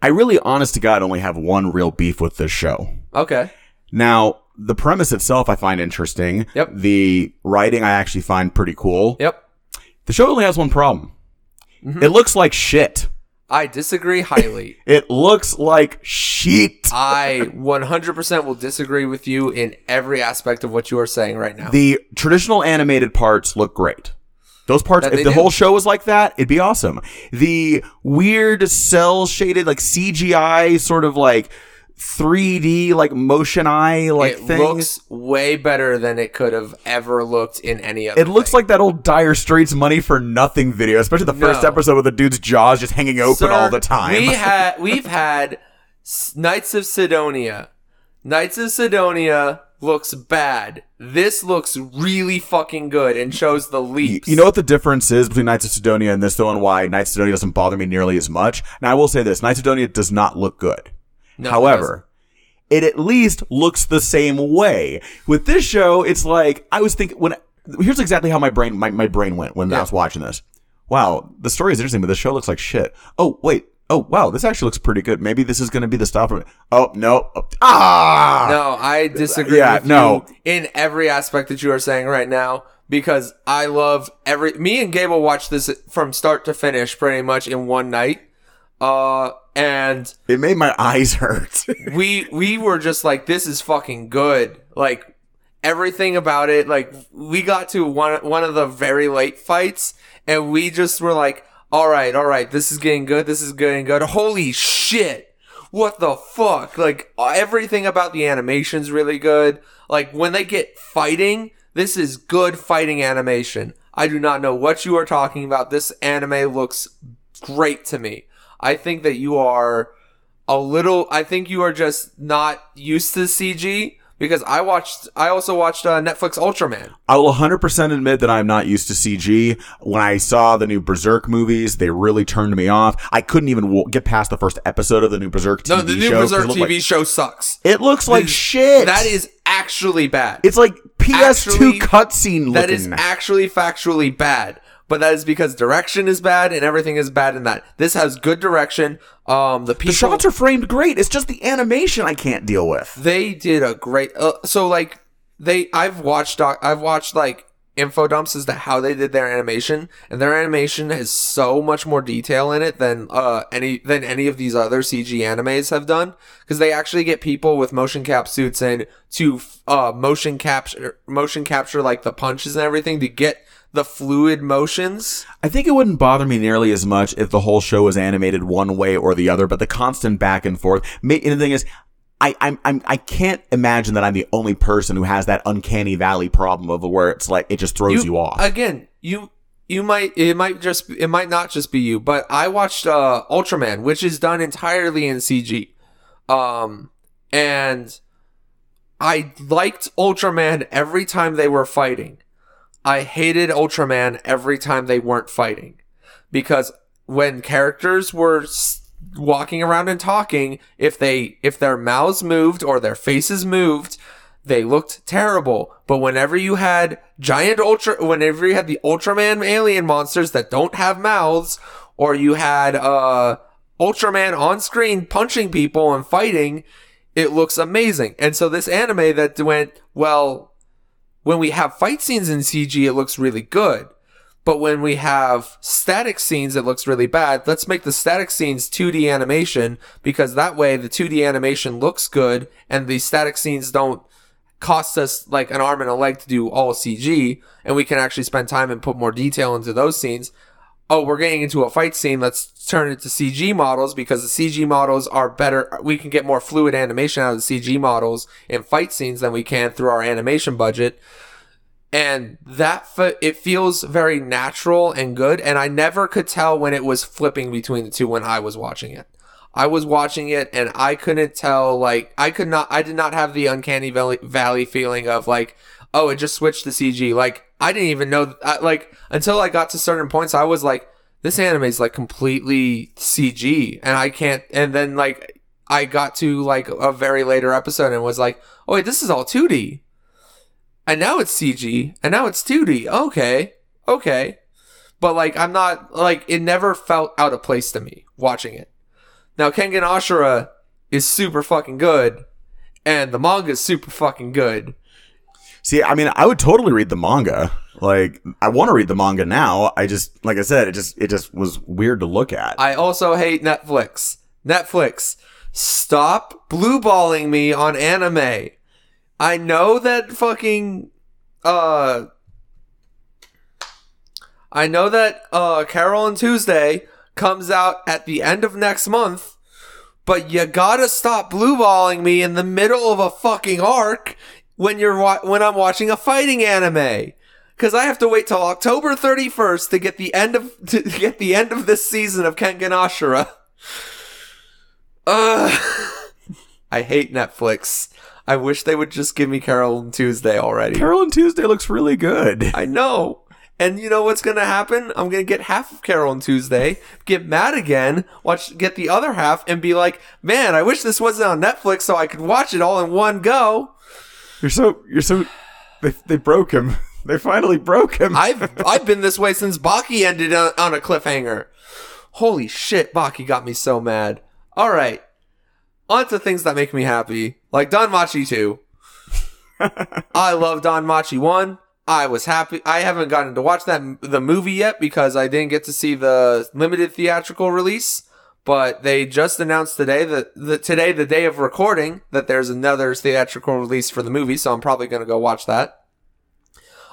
I really, honest to God, only have one real beef with this show. Okay. Now, the premise itself I find interesting. Yep. The writing I actually find pretty cool. Yep. The show only has one problem. Mm-hmm. It looks like shit. I disagree highly. It looks like shit. I one hundred percent will disagree with you in every aspect of what you are saying right now. The traditional animated parts look great. Those parts, if the do. whole show was like that, it'd be awesome. The weird cell shaded, like C G I sort of like three D, like motion eye, like thing. It things. looks way better than it could have ever looked in any other. It looks thing. like that old Dire Straits Money for Nothing video, especially the no. first episode with the dude's jaws just hanging open Sir, all the time. We had, we've had Knights of Sidonia. Knights of Sidonia looks bad. This looks really fucking good and shows the leaps. You know what the difference is between Knights of Sidonia and this, though, and why Knights of Sidonia doesn't bother me nearly as much? Now, I will say this. Knights of Sidonia does not look good. No, However, it, it at least looks the same way. With this show, it's like, I was thinking, when here's exactly how my brain my, my brain went when yeah. I was watching this. Wow, the story is interesting, but the show looks like shit. Oh, wait. Oh, wow, this actually looks pretty good. Maybe this is going to be the stop for me. Oh, no. Ah! No, I disagree yeah, with no. you in every aspect that you are saying right now, because I love every... Me and Gable watched this from start to finish pretty much in one night, uh, and... It made my eyes hurt. we we were just like, this is fucking good. Like, everything about it, like, we got to one one of the very late fights, and we just were like... All right, all right, this is getting good, this is getting good. Holy shit, what the fuck? Like, everything about the animation's really good. Like, when they get fighting, this is good fighting animation. I do not know what you are talking about. This anime looks great to me. I think that you are a little... I think you are just not used to C G... Because I watched, I also watched uh, Netflix Ultraman. I will one hundred percent admit that I'm not used to C G. When I saw the new Berserk movies, they really turned me off. I couldn't even w- get past the first episode of the new Berserk T V show. No, the new show, Berserk T V like, show sucks. It looks like this, shit. That is actually bad. It's like P S two cutscene looking. That is actually factually bad. But that is because direction is bad and everything is bad in that. This has good direction. Um, the, people, the shots are framed great. It's just the animation I can't deal with. They did a great. Uh, so like they, I've watched. I've watched like info dumps as to how they did their animation, and their animation has so much more detail in it than uh any than any of these other C G animes have done, because they actually get people with motion cap suits in to uh motion capture motion capture like the punches and everything to get the fluid motions. I think it wouldn't bother me nearly as much if the whole show was animated one way or the other, but the constant back and forth. And the thing is, I I'm, I'm I can't imagine that I'm the only person who has that uncanny valley problem of where it's like it just throws you, you off. Again, you you might it might just it might not just be you, but I watched uh, Ultraman, which is done entirely in C G, um, and I liked Ultraman every time they were fighting. I hated Ultraman every time they weren't fighting, because when characters were walking around and talking, if they if their mouths moved or their faces moved, they looked terrible. But whenever you had giant ultra, whenever you had the Ultraman alien monsters that don't have mouths, or you had uh Ultraman on screen punching people and fighting, it looks amazing. And so this anime that went, well, when we have fight scenes in C G, it looks really good. But when we have static scenes, it looks really bad. Let's make the static scenes two D animation, because that way the two D animation looks good and the static scenes don't cost us like an arm and a leg to do all C G, and we can actually spend time and put more detail into those scenes. Oh, we're getting into a fight scene. Let's turn it to C G models, because the C G models are better. We can get more fluid animation out of the C G models in fight scenes than we can through our animation budget. And that, it feels very natural and good. And I never could tell when it was flipping between the two when I was watching it. I was watching it and I couldn't tell, like, I could not, I did not have the uncanny valley feeling of like, oh, it just switched to C G. Like, I didn't even know, I, like, until I got to certain points, I was like, this anime is like completely C G. And I can't, and then like, I got to like a very later episode and was like, oh wait, this is all two D. And now it's C G, and now it's two D. Okay, okay. But, like, I'm not, like, it never felt out of place to me watching it. Now, Kengan Ashura is super fucking good, and the manga is super fucking good. See, I mean, I would totally read the manga. Like, I want to read the manga now. I just, like I said, it just, it just was weird to look at. I also hate Netflix. Netflix, stop blue-balling me on anime. I know that fucking, uh, I know that, uh, Carol and Tuesday comes out at the end of next month, but you gotta stop blue-balling me in the middle of a fucking arc when you're, wa- when I'm watching a fighting anime. Cause I have to wait till October thirty-first to get the end of, to get the end of this season of Kengan Ashura. Uh, I hate Netflix. I wish they would just give me Carol and Tuesday already. Carol and Tuesday looks really good. I know. And you know what's going to happen? I'm going to get half of Carol and Tuesday, get mad again, watch, get the other half, and be like, man, I wish this wasn't on Netflix so I could watch it all in one go. You're so... You're so they, they broke him. They finally broke him. I've, I've been this way since Baki ended on, on a cliffhanger. Holy shit, Baki got me so mad. All right. On to things that make me happy, like DanMachi two. I love DanMachi one. I was happy. I haven't gotten to watch that the movie yet because I didn't get to see the limited theatrical release. But they just announced today, that the, today the day of recording, that there's another theatrical release for the movie. So I'm probably going to go watch that.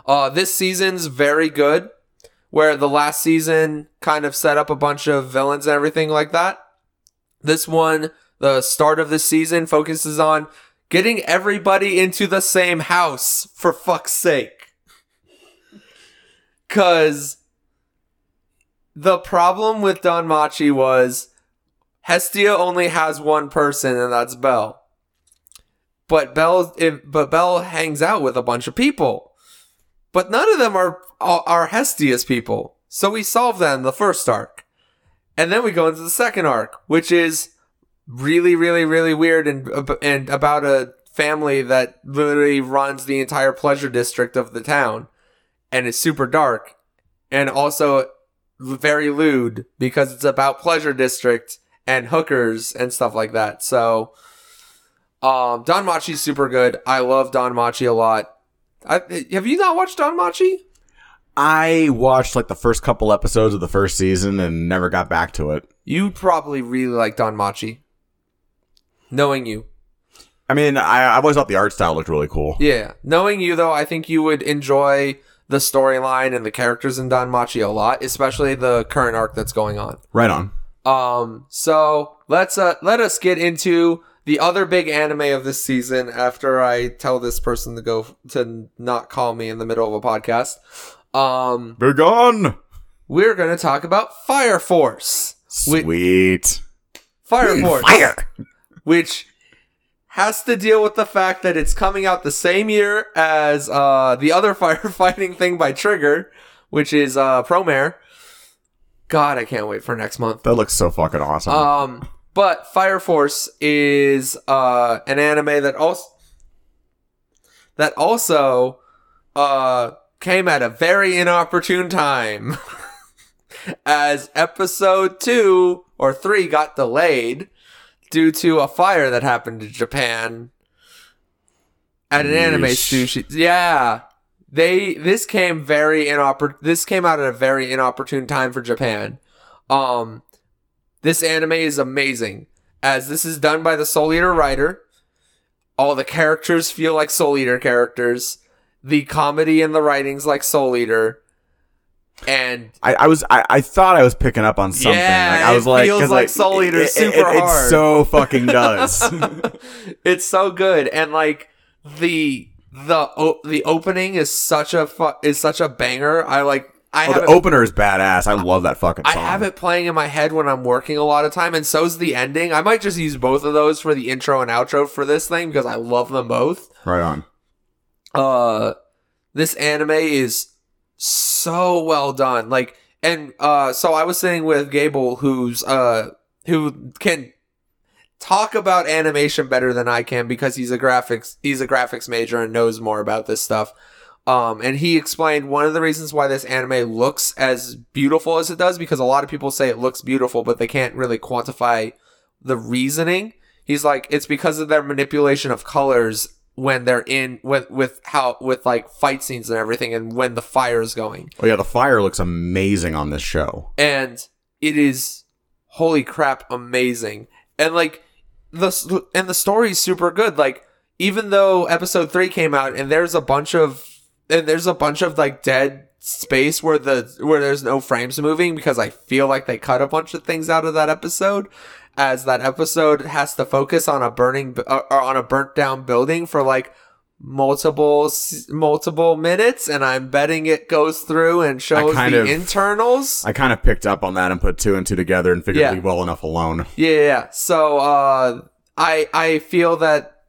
Uh, this season's very good, where the last season kind of set up a bunch of villains and everything like that. This one... The start of this season focuses on getting everybody into the same house, for fuck's sake. Because the problem with DanMachi was Hestia only has one person, and that's Belle. But Belle, but Belle hangs out with a bunch of people. But none of them are, are Hestia's people. So we solve that in the first arc. And then we go into the second arc, which is... really, really, really weird, and and about a family that literally runs the entire pleasure district of the town, and it's super dark, and also very lewd because it's about pleasure district and hookers and stuff like that. So, um, DanMachi's super good. I love DanMachi a lot. I, have you not watched DanMachi? I watched like the first couple episodes of the first season and never got back to it. You probably really like DanMachi. Knowing you. I mean, I, I've always thought the art style looked really cool. Yeah. Knowing you, though, I think you would enjoy the storyline and the characters in DanMachi a lot, especially the current arc that's going on. Right on. Um, so let's uh, let us get into the other big anime of this season after I tell this person to go to not call me in the middle of a podcast. Um, Be gone! We're going to talk about Fire Force. Sweet. With Fire Force. Fire! Which has to deal with the fact that it's coming out the same year as uh, the other firefighting thing by Trigger, which is uh, Promare. God, I can't wait for next month. That looks so fucking awesome. Um, but Fire Force is uh, an anime that also that also uh, came at a very inopportune time as episode two or three got delayed due to a fire that happened in Japan at an Yeesh. anime studio. Yeah. They this came very inoppor- this came out at a very inopportune time for Japan. Um, this anime is amazing, as this is done by the Soul Eater writer. All the characters feel like Soul Eater characters. The comedy and the writing's like Soul Eater. And I, I was I, I thought I was picking up on something. Yeah, like, I was it like, feels like, like Soul Eater it, super it, it, it, hard. It so fucking does. It's so good, and like the. The o- the opening is such a fu- is such a banger. I like. I oh, have the it, opener is badass. I love that fucking song. I have it playing in my head when I'm working a lot of time, and so's the ending. I might just use both of those for the intro and outro for this thing because I love them both. Right on. Uh, this anime is so well done. Like, and uh, so I was sitting with Gable, who's uh, who can. talk about animation better than I can because he's a graphics he's a graphics major and knows more about this stuff. Um, and he explained one of the reasons why this anime looks as beautiful as it does, because a lot of people say it looks beautiful, but they can't really quantify the reasoning. He's like, it's because of their manipulation of colors when they're in with with how with like fight scenes and everything, and when the fire is going. Oh yeah, the fire looks amazing on this show, and it is holy crap amazing, and like. The and the story's super good. Like, even though episode three came out and there's a bunch of and there's a bunch of like dead space where the where there's no frames moving, because I feel like they cut a bunch of things out of that episode, as that episode has to focus on a burning uh, or on a burnt down building for like multiple multiple minutes, and I'm betting it goes through and shows the of, internals. I kind of picked up on that and put two and two together and figured yeah. Leave well enough alone. Yeah, yeah. So uh, I I feel that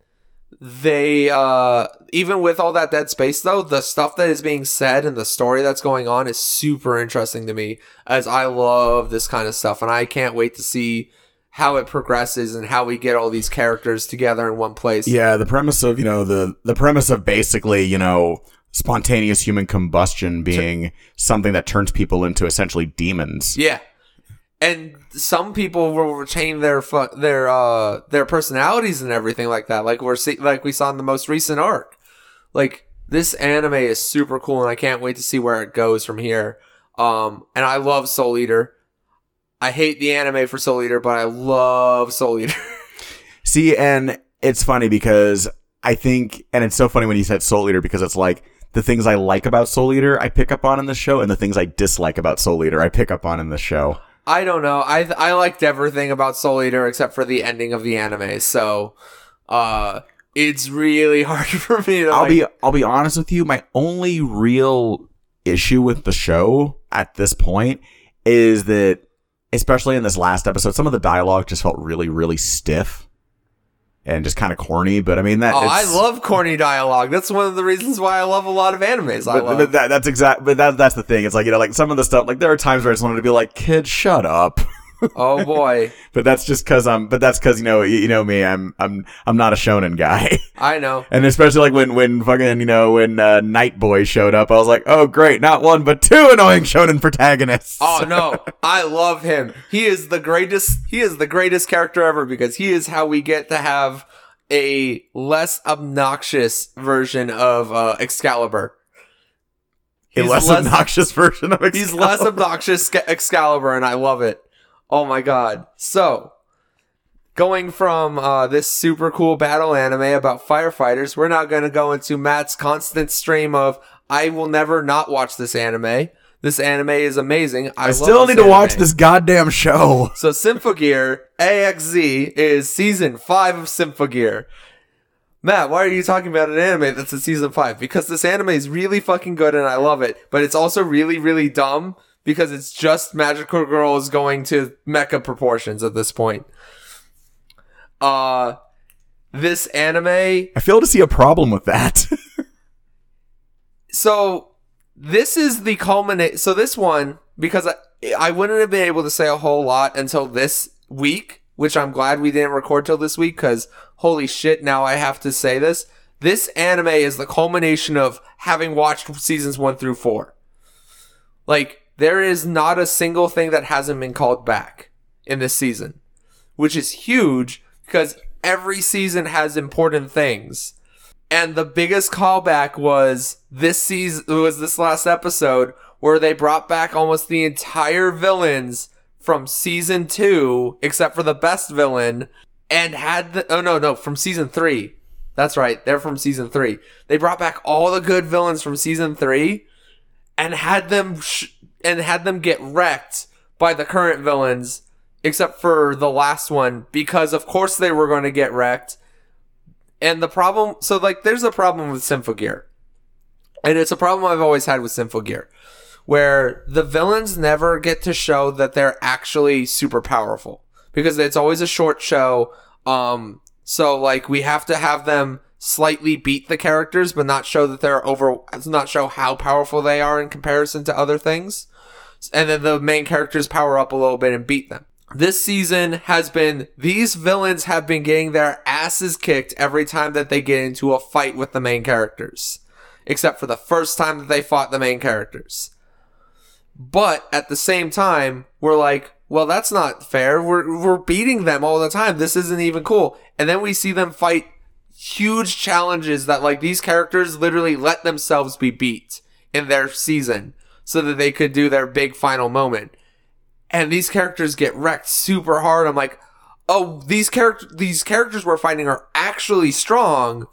they uh, even with all that dead space though, the stuff that is being said and the story that's going on is super interesting to me, as I love this kind of stuff, and I can't wait to see how it progresses and how we get all these characters together in one place. Yeah, the premise of, you know, the, the premise of basically, you know, spontaneous human combustion being something that turns people into essentially demons. Yeah. And some people will retain their fu- their uh, their personalities and everything like that. Like we're see- like we saw in the most recent arc. Like, this anime is super cool, and I can't wait to see where it goes from here. Um, and I love Soul Eater. I hate the anime for Soul Eater, but I love Soul Eater. See, and it's funny because I think, and it's so funny when you said Soul Eater, because it's like the things I like about Soul Eater, I pick up on in the show, and the things I dislike about Soul Eater, I pick up on in the show. I don't know. I I liked everything about Soul Eater except for the ending of the anime. So, uh, it's really hard for me to. I'll like- be I'll be honest with you. My only real issue with the show at this point is that. Especially in this last episode, some of the dialogue just felt really, really stiff and just kind of corny. But I mean, that. Oh, I love corny dialogue. That's one of the reasons why I love a lot of animes. I but, love. But that, that's exact. But that, that's the thing. It's like, you know, like some of the stuff. Like there are times where I just wanted to be like, "Kid, shut up." Oh boy. But that's just because I'm. But that's because you know, you, you know me. I'm, I'm, I'm not a shonen guy. I know. And especially like when, when fucking, you know, when uh, Night Boy showed up, I was like, oh great, not one but two annoying shonen protagonists. Oh no, I love him. He is the greatest. He is the greatest character ever, because he is how we get to have a less obnoxious version of uh, Excalibur. He's a less, less obnoxious version of Excalibur. He's less obnoxious Excalibur, and I love it. Oh my god. So, going from uh, this super cool battle anime about firefighters, we're now going to go into Matt's constant stream of, I will never not watch this anime. This anime is amazing. I, I love still need anime. to watch this goddamn show. So, Symphogear A X Z is season five of Symphogear. Matt, why are you talking about an anime that's in season five? Because this anime is really fucking good and I love it, but it's also really, really dumb. Because it's just magical girls going to mecha proportions at this point. Uh, this anime... I fail to see a problem with that. So, this is the culminate... So, this one, because I, I wouldn't have been able to say a whole lot until this week, which I'm glad we didn't record till this week, because holy shit, now I have to say this. This anime is the culmination of having watched seasons one through four. Like, there is not a single thing that hasn't been called back in this season, which is huge because every season has important things. And the biggest callback was this season, was this last episode where they brought back almost the entire villains from season two, except for the best villain, and had the, oh no, no, from season three. That's right. They're from season three. They brought back all the good villains from season three and had them, sh- and had them get wrecked by the current villains, except for the last one, because of course they were going to get wrecked. And the problem, so like, there's a problem with Symphogear. And it's a problem I've always had with Symphogear, where the villains never get to show that they're actually super powerful, because it's always a short show. Um, so like, we have to have them slightly beat the characters, but not show that they're over, not show how powerful they are in comparison to other things. And then the main characters power up a little bit and beat them. This season has been, these villains have been getting their asses kicked every time that they get into a fight with the main characters, except for the first time that they fought the main characters. But at the same time, we're like, well, that's not fair. We're, we're beating them all the time. This isn't even cool. And then we see them fight huge challenges that, like, these characters literally let themselves be beat in their season so that they could do their big final moment. And these characters get wrecked super hard. I'm like, oh, these character, these characters we're fighting are actually strong.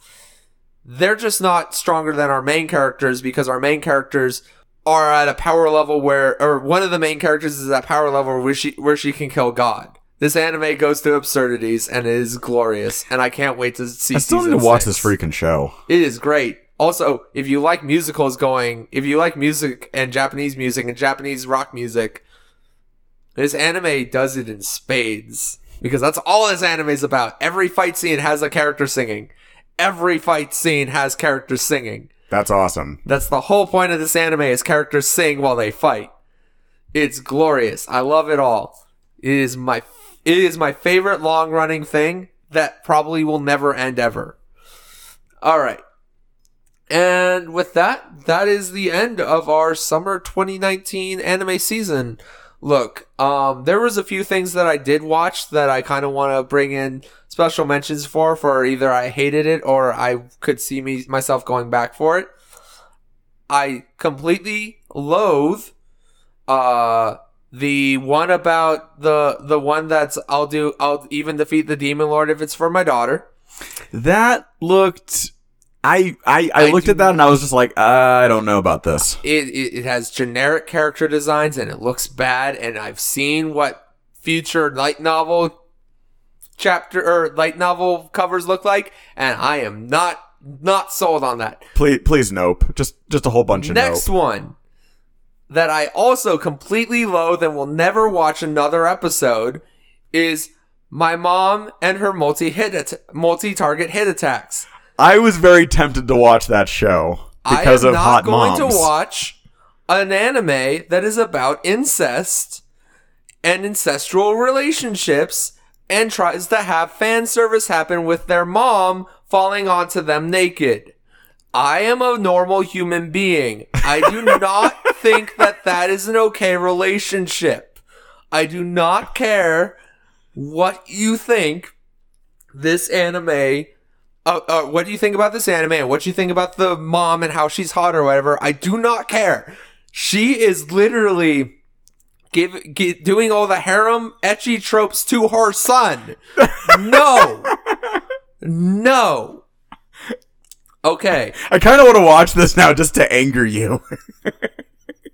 They're just not stronger than our main characters, because our main characters are at a power level where, or one of the main characters is at a power level where she, where she can kill God. This anime goes through absurdities and it is glorious. And I can't wait to see. I still need to watch six. This freaking show. It is great. Also, if you like musicals going, if you like music and Japanese music and Japanese rock music, this anime does it in spades, because that's all this anime is about. Every fight scene has a character singing. Every fight scene has characters singing. That's awesome. That's the whole point of this anime, is characters sing while they fight. It's glorious. I love it all. It is my, it is my favorite long-running thing that probably will never end ever. All right. And with that, that is the end of our summer twenty nineteen anime season. Look, um, there was a few things that I did watch that I kind of want to bring in special mentions for, for either I hated it or I could see me myself going back for it. I completely loathe uh, the one about the the one that's I'll do I'll even defeat the Demon Lord if it's for my daughter. That looked. I, I, I looked I at that and I was just like, uh, I don't know about this. It, it it has generic character designs and it looks bad. And I've seen what future light novel chapter or light novel covers look like, and I am not not sold on that. Please, please, nope. Just just a whole bunch of next nope. One that I also completely loathe and will never watch another episode is My Mom and Her multi hit at- multi target hit attacks. I was very tempted to watch that show because of Hot Moms. I am not going to watch an anime that is about incest and incestual relationships and tries to have fan service happen with their mom falling onto them naked. I am a normal human being. I do not think that that is an okay relationship. I do not care what you think this anime... Uh, uh, what do you think about this anime and what do you think about the mom and how she's hot or whatever? I do not care. She is literally give, give, doing all the harem ecchi tropes to her son. No. No. Okay. I kind of want to watch this now just to anger you.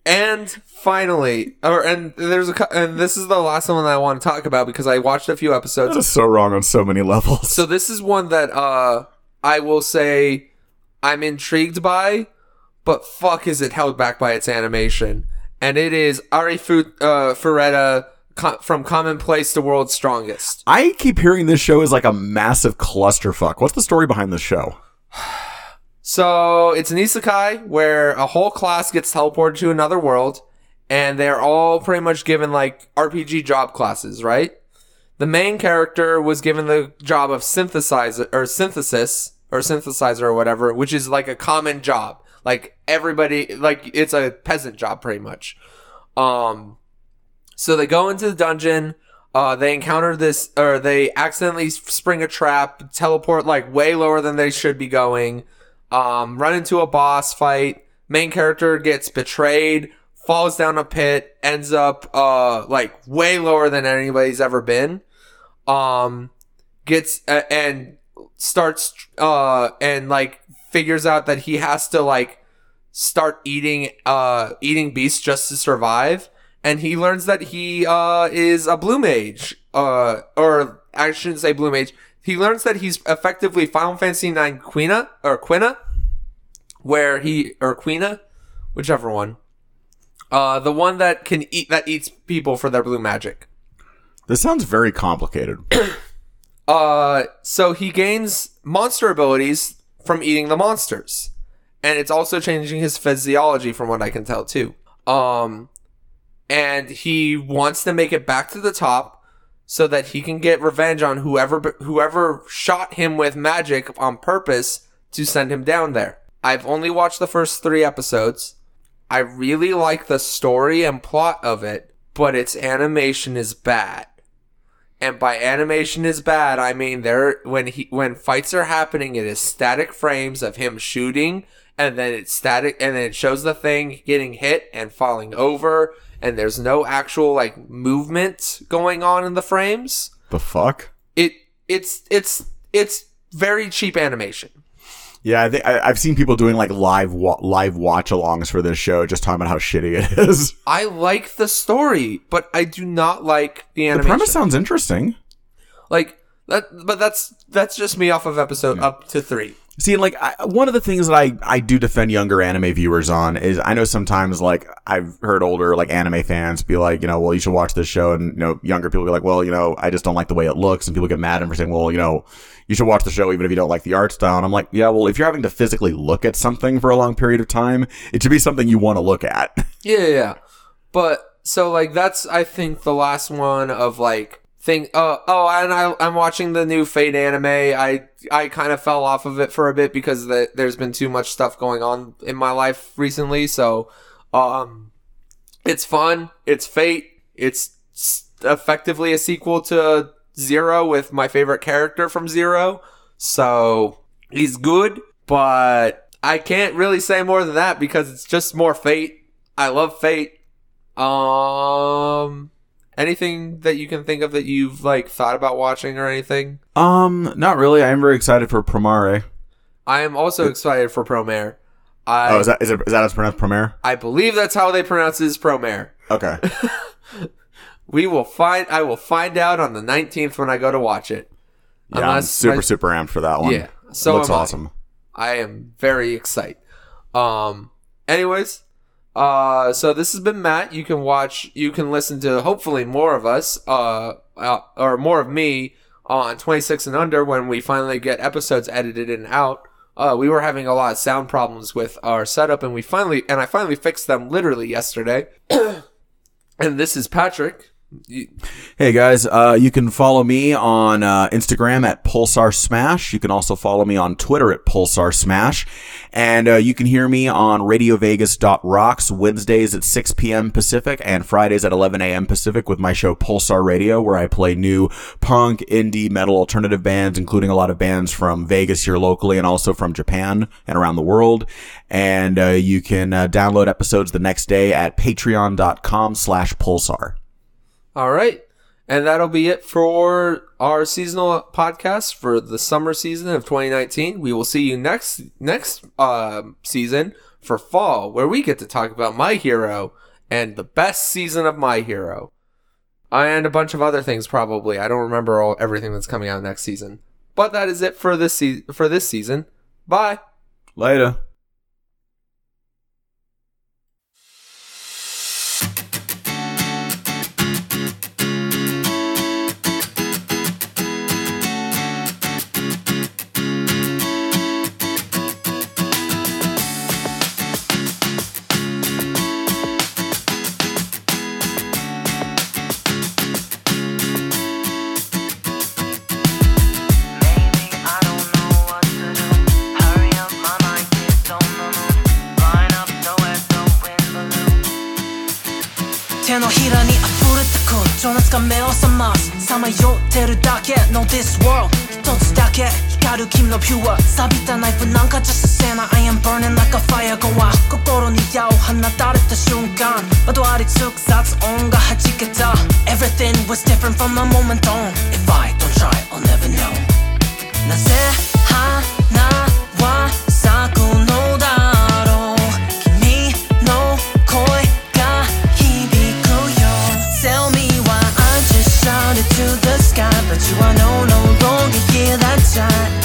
And finally, or and there's a, and this is the last one that I want to talk about because I watched a few episodes. That is so wrong on so many levels. So this is one that uh, I will say I'm intrigued by, but fuck is it held back by its animation. And it is Ari Fu- uh, Ferreira com- from Commonplace to World's Strongest. I keep hearing this show is like a massive clusterfuck. What's the story behind this show? So it's an isekai where a whole class gets teleported to another world and they're all pretty much given like R P G job classes, right? The main character was given the job of synthesizer or synthesis or synthesizer or whatever, which is like a common job. Like everybody, like it's a peasant job pretty much. Um, so they go into the dungeon. Uh, they encounter this, or they accidentally spring a trap, teleport like way lower than they should be going. Um, run into a boss fight. Main character gets betrayed, falls down a pit, ends up uh like way lower than anybody's ever been. Um, gets uh, and starts uh and like figures out that he has to like start eating uh eating beasts just to survive. And he learns that he uh is a blue mage, uh or I shouldn't say blue mage. He learns that he's effectively Final Fantasy nine Quina or Quina, where he or Quina, whichever one, uh, the one that can eat that eats people for their blue magic. This sounds very complicated. uh, so he gains monster abilities from eating the monsters, and it's also changing his physiology, from what I can tell too. Um, and he wants to make it back to the top, so that he can get revenge on whoever whoever shot him with magic on purpose to send him down there. I've only watched the first three episodes. I really like the story and plot of it, but its animation is bad. And by animation is bad, I mean there when he when fights are happening, it is static frames of him shooting, and then it's static, and then it shows the thing getting hit and falling over. And there's no actual like movement going on in the frames. The fuck? It it's it's it's very cheap animation. Yeah, I think I, I've seen people doing like live wa- live watch-alongs for this show, just talking about how shitty it is. I like the story, but I do not like the animation. The premise sounds interesting. Like that, but that's that's just me off of episode yeah. up to three. See, like, I, one of the things that I, I do defend younger anime viewers on is I know sometimes, like, I've heard older, like, anime fans be like, you know, well, you should watch this show. And, you know, younger people be like, well, you know, I just don't like the way it looks. And people get mad at them for saying, well, you know, you should watch the show even if you don't like the art style. And I'm like, yeah, well, if you're having to physically look at something for a long period of time, it should be something you want to look at. Yeah, yeah. But, so, like, that's, I think, the last one of, like, thing uh oh and I I'm watching the new Fate anime. I I kind of fell off of it for a bit because the, there's been too much stuff going on in my life recently, so um it's fun, it's Fate, it's effectively a sequel to Zero with my favorite character from Zero. So he's good, but I can't really say more than that because it's just more Fate. I love Fate. Um Anything that you can think of that you've, like, thought about watching or anything? Um, not really. I am very excited for Promare. I am also excited for Promare. I, oh, is that, is, it, is that how it's pronounced, Promare? I believe that's how they pronounce it, is Promare. Okay. we will find... I will find out on the nineteenth when I go to watch it. Yeah, Unless I'm super, I, super amped for that one. Yeah, so it looks awesome. I. I am very excited. Um, anyways... Uh, so this has been Matt. You can watch, you can listen to hopefully more of us, uh, uh or more of me on twenty-six and Under when we finally get episodes edited and out. Uh, we were having a lot of sound problems with our setup and we finally, and I finally fixed them literally yesterday. And this is Patrick. Hey guys, uh, you can follow me on uh, Instagram at Pulsar Smash. You can also follow me on Twitter at Pulsar Smash. And uh, you can hear me on radio vegas dot rocks Wednesdays at six p.m. Pacific and Fridays at eleven a.m. Pacific with my show Pulsar Radio, where I play new punk, indie, metal, alternative bands, including a lot of bands from Vegas here locally and also from Japan and around the world. And uh, you can uh, download episodes the next day at patreon.com slash Pulsar. All right, and that'll be it for our seasonal podcast for the summer season of twenty nineteen. We will see you next next uh, season for fall, where we get to talk about My Hero and the best season of My Hero. And a bunch of other things, probably. I don't remember all everything that's coming out next season. But that is it for this se- for this season. Bye. Later. Maybe I don't know what to do. 話が目を覚ます彷徨ってるだけの This world 一つだけ光る君のピュア錆びたナイフなんかじゃさせない I am burning like a fire ゴワ心に矢を放たれた瞬間窓ありつく雑音が弾けた Everything was different from the moment on If I don't try I'll never know なぜ花は咲くのだto the sky but you are no no longer here that's right